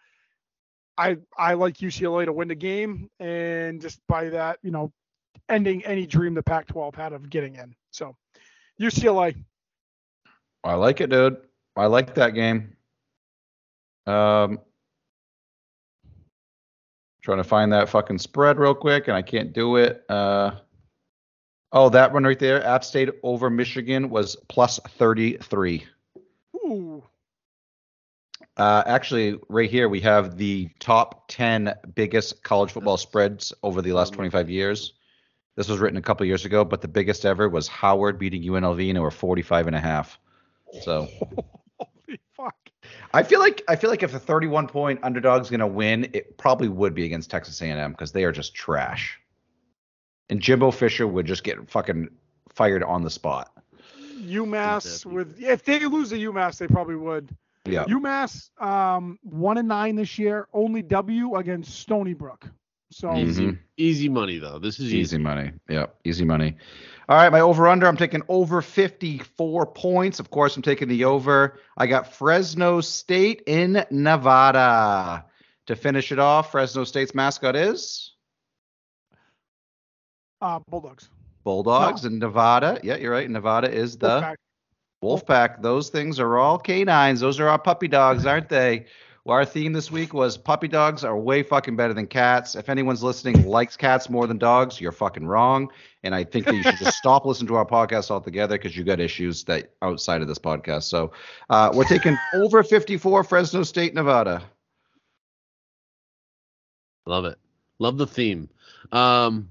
I like UCLA to win the game, and just by that, ending any dream the Pac-12 had of getting in. So, UCLA. I like it, dude. I like that game. Trying to find that fucking spread real quick, and I can't do it. That one right there, App State over Michigan was plus 33. Ooh. Actually, right here, we have the top 10 biggest college football spreads over the last 25 years. This was written a couple of years ago, but the biggest ever was Howard beating UNLV, and they were 45.5. So, holy fuck! I feel like if a 31-point underdog is going to win, it probably would be against Texas A&M because they are just trash, and Jimbo Fisher would just get fucking fired on the spot. UMass if they lose to UMass, they probably would. Yeah. UMass 1-9 this year, only W against Stony Brook. So easy money though. This is easy money. Yeah, easy money. All right, my over under, I'm taking over 54 points. Of course, I'm taking the over. I got Fresno State in Nevada. To finish it off, Fresno State's mascot is Bulldogs. Bulldogs in Nevada. Yeah, you're right. Nevada is the Wolfpack, those things are all canines. Those are our puppy dogs, aren't they? Well, our theme this week was puppy dogs are way fucking better than cats. If anyone's listening likes cats more than dogs, you're fucking wrong. And I think that you should just stop listening to our podcast altogether because you got issues that outside of this podcast. So we're taking over 54 Fresno State, Nevada. Love it. Love the theme. I'm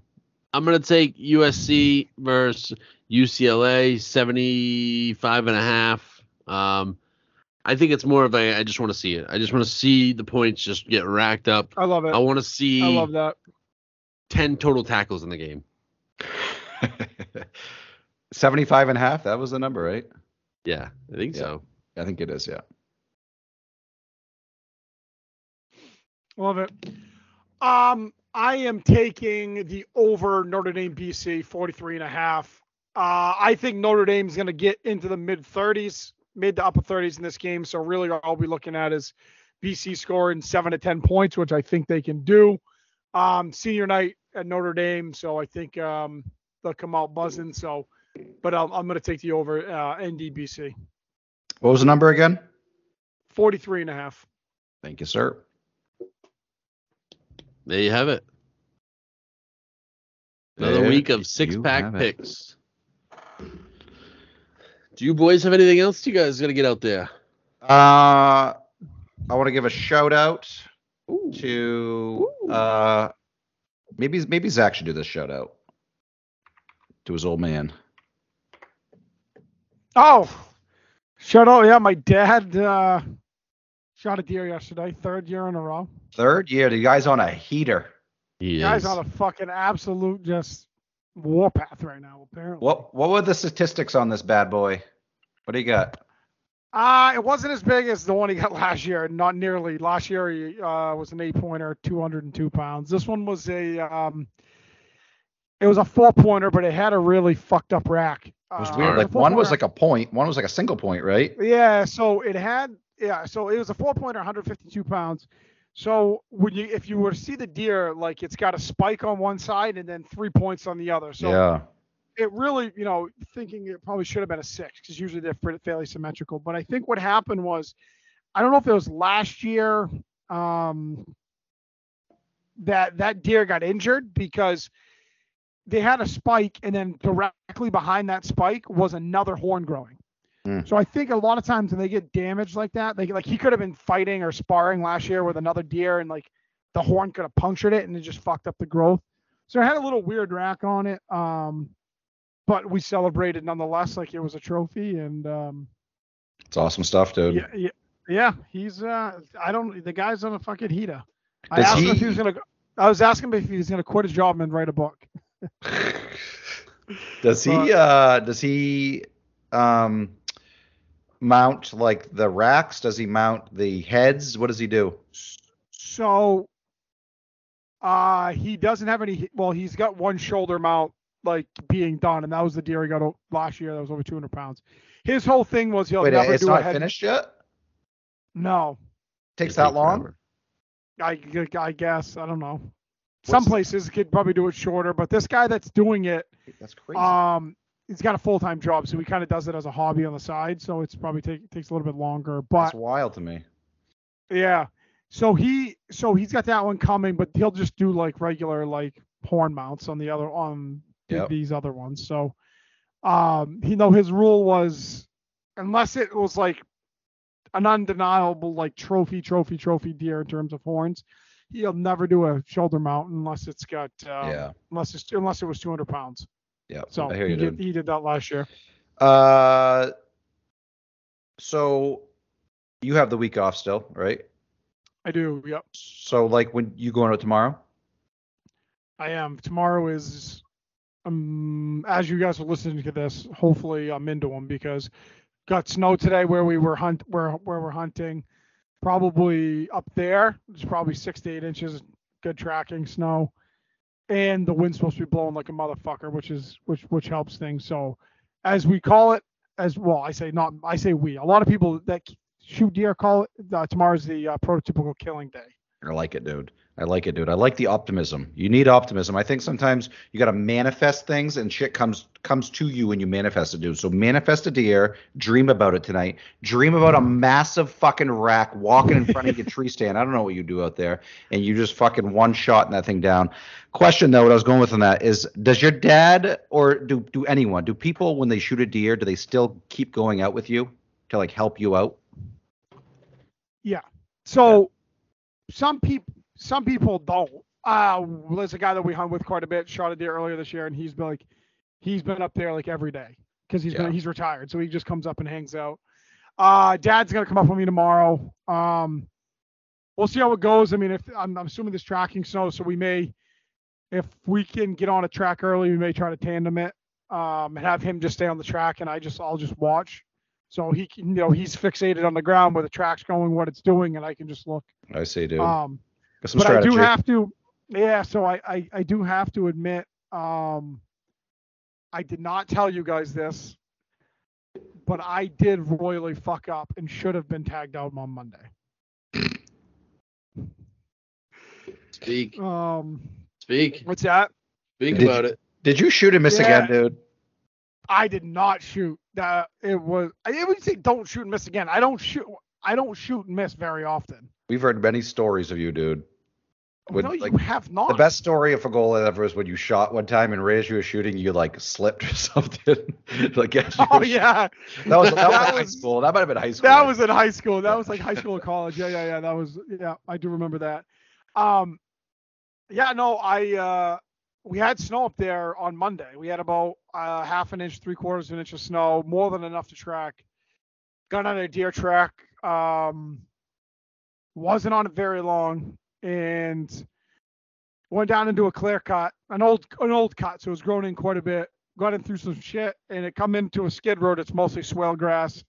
going to take USC versus UCLA 75.5. I think it's more of I just want to see it. I just want to see the points just get racked up. I love it. I want to see 10 total tackles in the game. 75.5. That was the number, right? Yeah, I think so. I think it is. Yeah. Love it. I am taking the over Notre Dame BC 43.5. I think Notre Dame's going to get into the mid to upper 30s in this game. So really all we'll be looking at is BC scoring 7 to 10 points, which I think they can do. Senior night at Notre Dame. So I think they'll come out buzzing. So, but I'm going to take the over NDBC. What was the number again? 43.5. Thank you, sir. There you have it. Another week of six-pack picks. Do you boys have anything else you guys got to get out there? I want to give a shout-out to maybe Zach should do this shout-out to his old man. Oh, shout-out. Yeah, my dad shot a deer yesterday, third year in a row. Third year? The guy's on a heater. The guy's on a fucking absolute just warpath right now, apparently. What were the statistics on this bad boy? What do you got? It wasn't as big as the one he got last year. Not nearly. Last year he was an 8-pointer, 202 pounds. This one was a It was a four-pointer, but it had a really fucked up rack. It was weird. Like one was like a point, one was like a single point, right? Yeah. So it had, yeah. So it was a four-pointer, 152 pounds. So when you, if you were to see the deer, like it's got a spike on one side and then 3 points on the other. So yeah. It really, you know, thinking it probably should have been a six because usually they're fairly symmetrical. But I think what happened was, I don't know if it was last year that deer got injured because they had a spike and then directly behind that spike was another horn growing. So I think a lot of times when they get damaged like that, they like he could have been fighting or sparring last year with another deer and like the horn could have punctured it and it just fucked up the growth. So it had a little weird rack on it. But we celebrated nonetheless, like it was a trophy and it's awesome stuff, dude. Yeah. He's the guy's on a fucking heater. I was asking him if he was gonna quit his job and write a book. Does he mount like the racks? Does he mount the heads? What does he do? So he doesn't have any. Well, he's got one shoulder mount like being done, and that was the deer he got last year. That was over 200 pounds. His whole thing was he'll never do a head. Wait, it's not finished yet? No. Takes that long? I guess. I don't know. Some places could probably do it shorter, but this guy that's doing it, that's crazy. He's got a full-time job, so he kind of does it as a hobby on the side, so it's probably takes a little bit longer. But that's wild to me. Yeah. So he's got that one coming, but he'll just do like regular like horn mounts on the other these other ones. So his rule was unless it was like an undeniable like trophy deer in terms of horns, he'll never do a shoulder mount unless it's got unless it was 200 pounds. Yeah, so I hear you, dude. He did that last year. So you have the week off still, right? I do. Yep. So like when you going out tomorrow? I am. Tomorrow is, as you guys are listening to this, hopefully I'm into them because got snow today where we were where we're hunting. Probably up there. It's probably 6 to 8 inches. Good tracking snow. And the wind's supposed to be blowing like a motherfucker, which helps things. So, as we call it, I say we. A lot of people that shoot deer call it. Tomorrow's the prototypical killing day. I like it, dude. I like the optimism. You need optimism. I think sometimes you got to manifest things, and shit comes to you when you manifest it, dude. So manifest a deer. Dream about it tonight. Dream about a massive fucking rack walking in front of your tree stand. I don't know what you do out there, and you just fucking one shot and that thing down. Question though, what I was going with on that is, does your dad or do people when they shoot a deer, do they still keep going out with you to like help you out? Yeah. So some people don't. There's a guy that we hunt with quite a bit, shot a deer earlier this year, and he's been up there like every day because he's retired, so he just comes up and hangs out. Dad's gonna come up with me tomorrow. We'll see how it goes. I mean, if I'm assuming this tracking snow, so we may. If we can get on a track early, we may try to tandem it and have him just stay on the track, and I'll just watch. So he can, he's fixated on the ground where the track's going, what it's doing, and I can just look. I see, dude. But strategy. I do have to, yeah. So I do have to admit, I did not tell you guys this, but I did royally fuck up and should have been tagged out on Monday. Speak. Speak. What's that? Speak about it. Did you shoot and miss again, dude? I did not shoot. I would say don't shoot and miss again. I don't shoot and miss very often. We've heard many stories of you, dude. No, you have not. The best story of Fagola ever is when you shot one time and right as you were shooting, you like slipped or something. Yeah. That was high school. That might have been high school. That was in high school. That was like high school or college. Yeah. That was I do remember that. We had snow up there on Monday. We had about half an inch, 3/4 of an inch of snow, more than enough to track. Got on a deer track. Wasn't on it very long and went down into a clear cut, an old cut. So it was grown in quite a bit. Got in through some shit and it come into a skid road. It's mostly swale grass.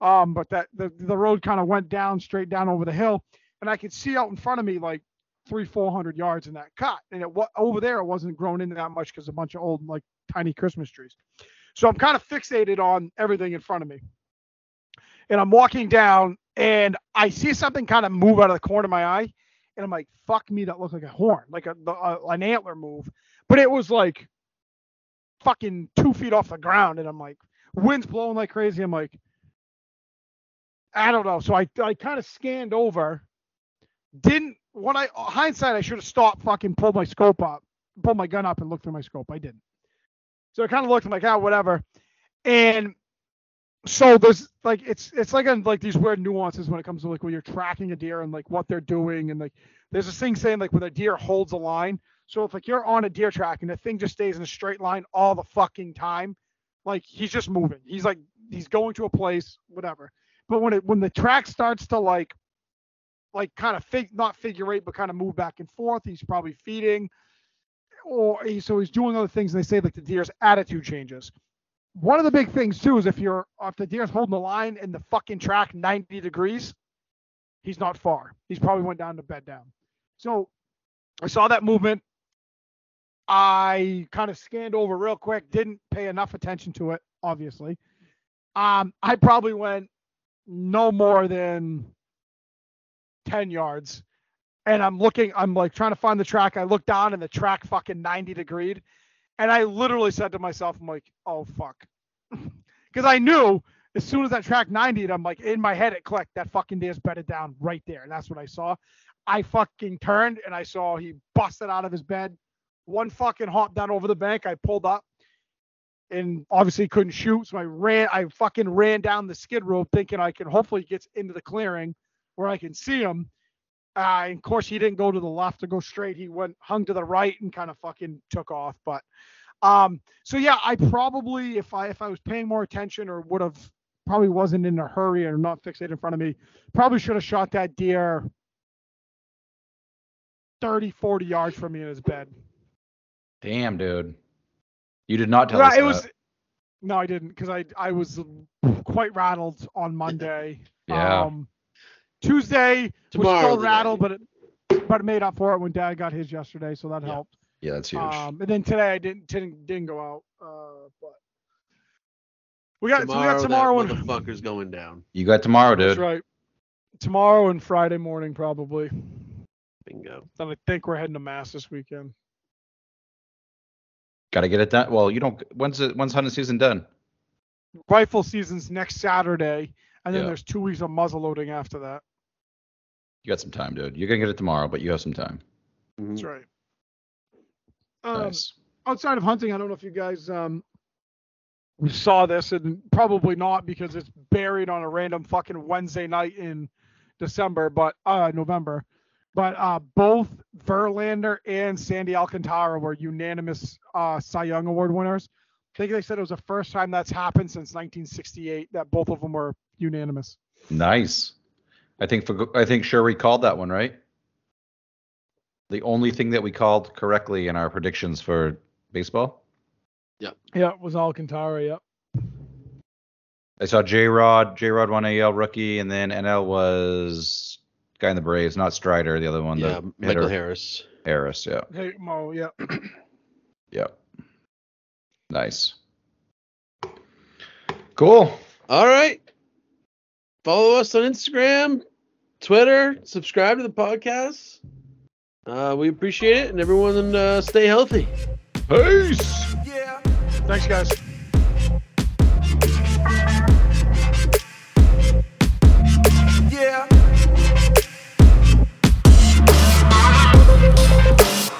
But the road kind of went down straight down over the hill and I could see out in front of me, like 300-400 yards in that cut. And it over there, it wasn't grown into that much because a bunch of old, like tiny Christmas trees. So I'm kind of fixated on everything in front of me. And I'm walking down and I see something kind of move out of the corner of my eye. And I'm like, fuck me, that looked like a horn, like an antler move. But it was like fucking 2 feet off the ground. And I'm like, wind's blowing like crazy. I'm like, I don't know. So I kind of scanned over. Hindsight, I should have stopped, fucking pulled my gun up and looked through my scope. I didn't. So I kind of looked, I'm like, whatever. And so there's like, it's like, these weird nuances when it comes to like, when you're tracking a deer and like what they're doing. And like, there's this thing saying like when a deer holds a line. So if like you're on a deer track and the thing just stays in a straight line all the fucking time, like he's just moving. He's like, he's going to a place, whatever. But when the track starts to like kind of not figure eight, but kind of move back and forth, he's probably feeding so he's doing other things. And they say like the deer's attitude changes. One of the big things too, is if the deer's holding the line and the fucking track 90 degrees, he's not far. He's probably went down to bed down. So I saw that movement. I kind of scanned over real quick. Didn't pay enough attention to it, obviously. I probably went no more than 10 yards. And I'm like trying to find the track. I look down and the track fucking 90 degreed. And I literally said to myself, I'm like, oh, fuck. Because I knew as soon as that track 90'd, I'm like, in my head, it clicked. That fucking deer's bedded down right there. And that's what I saw. I fucking turned and I saw he busted out of his bed. One fucking hop down over the bank. I pulled up and obviously couldn't shoot. So I fucking ran down the skid rope thinking I can hopefully get into the clearing where I can see him. And of course, he didn't go to the left or go straight. He hung to the right and kind of fucking took off. But so, yeah, I probably, if I was paying more attention or would have probably wasn't in a hurry or not fixated in front of me, probably should have shot that deer 30, 40 yards from me in his bed. Damn, dude. You did not tell us that. No, I didn't, because I was quite rattled on Monday. Yeah. Tuesday was still rattled, but it made up for it when Dad got his yesterday, so that helped. Yeah, that's huge. And then today I didn't go out. But we got tomorrow. That motherfucker's going down. You got tomorrow, dude. That's right. Tomorrow and Friday morning probably. Bingo. Then I think we're heading to Mass this weekend. Got to get it done. Well, you don't. When's hunting season done? Rifle season's next Saturday, and then there's 2 weeks of muzzle loading after that. You got some time, dude. You're going to get it tomorrow, but you have some time. That's right. Nice. Outside of hunting, I don't know if you guys saw this, and probably not because it's buried on a random fucking Wednesday night in November. But both Verlander and Sandy Alcantara were unanimous Cy Young Award winners. I think they said it was the first time that's happened since 1968 that both of them were unanimous. Nice. I think Sherry called that one, right? The only thing that we called correctly in our predictions for baseball? Yeah. Yeah, it was Alcantara, yep. I saw J-Rod won AL rookie, and then NL was guy in the Braves, not Strider, the other one. Yeah, Michael Harris. Harris, yeah. Hey, Mo, yeah. Yeah. Nice. Cool. All right. Follow us on Instagram, Twitter, subscribe to the podcast. We appreciate it, and everyone stay healthy. Peace. Yeah. Thanks, guys.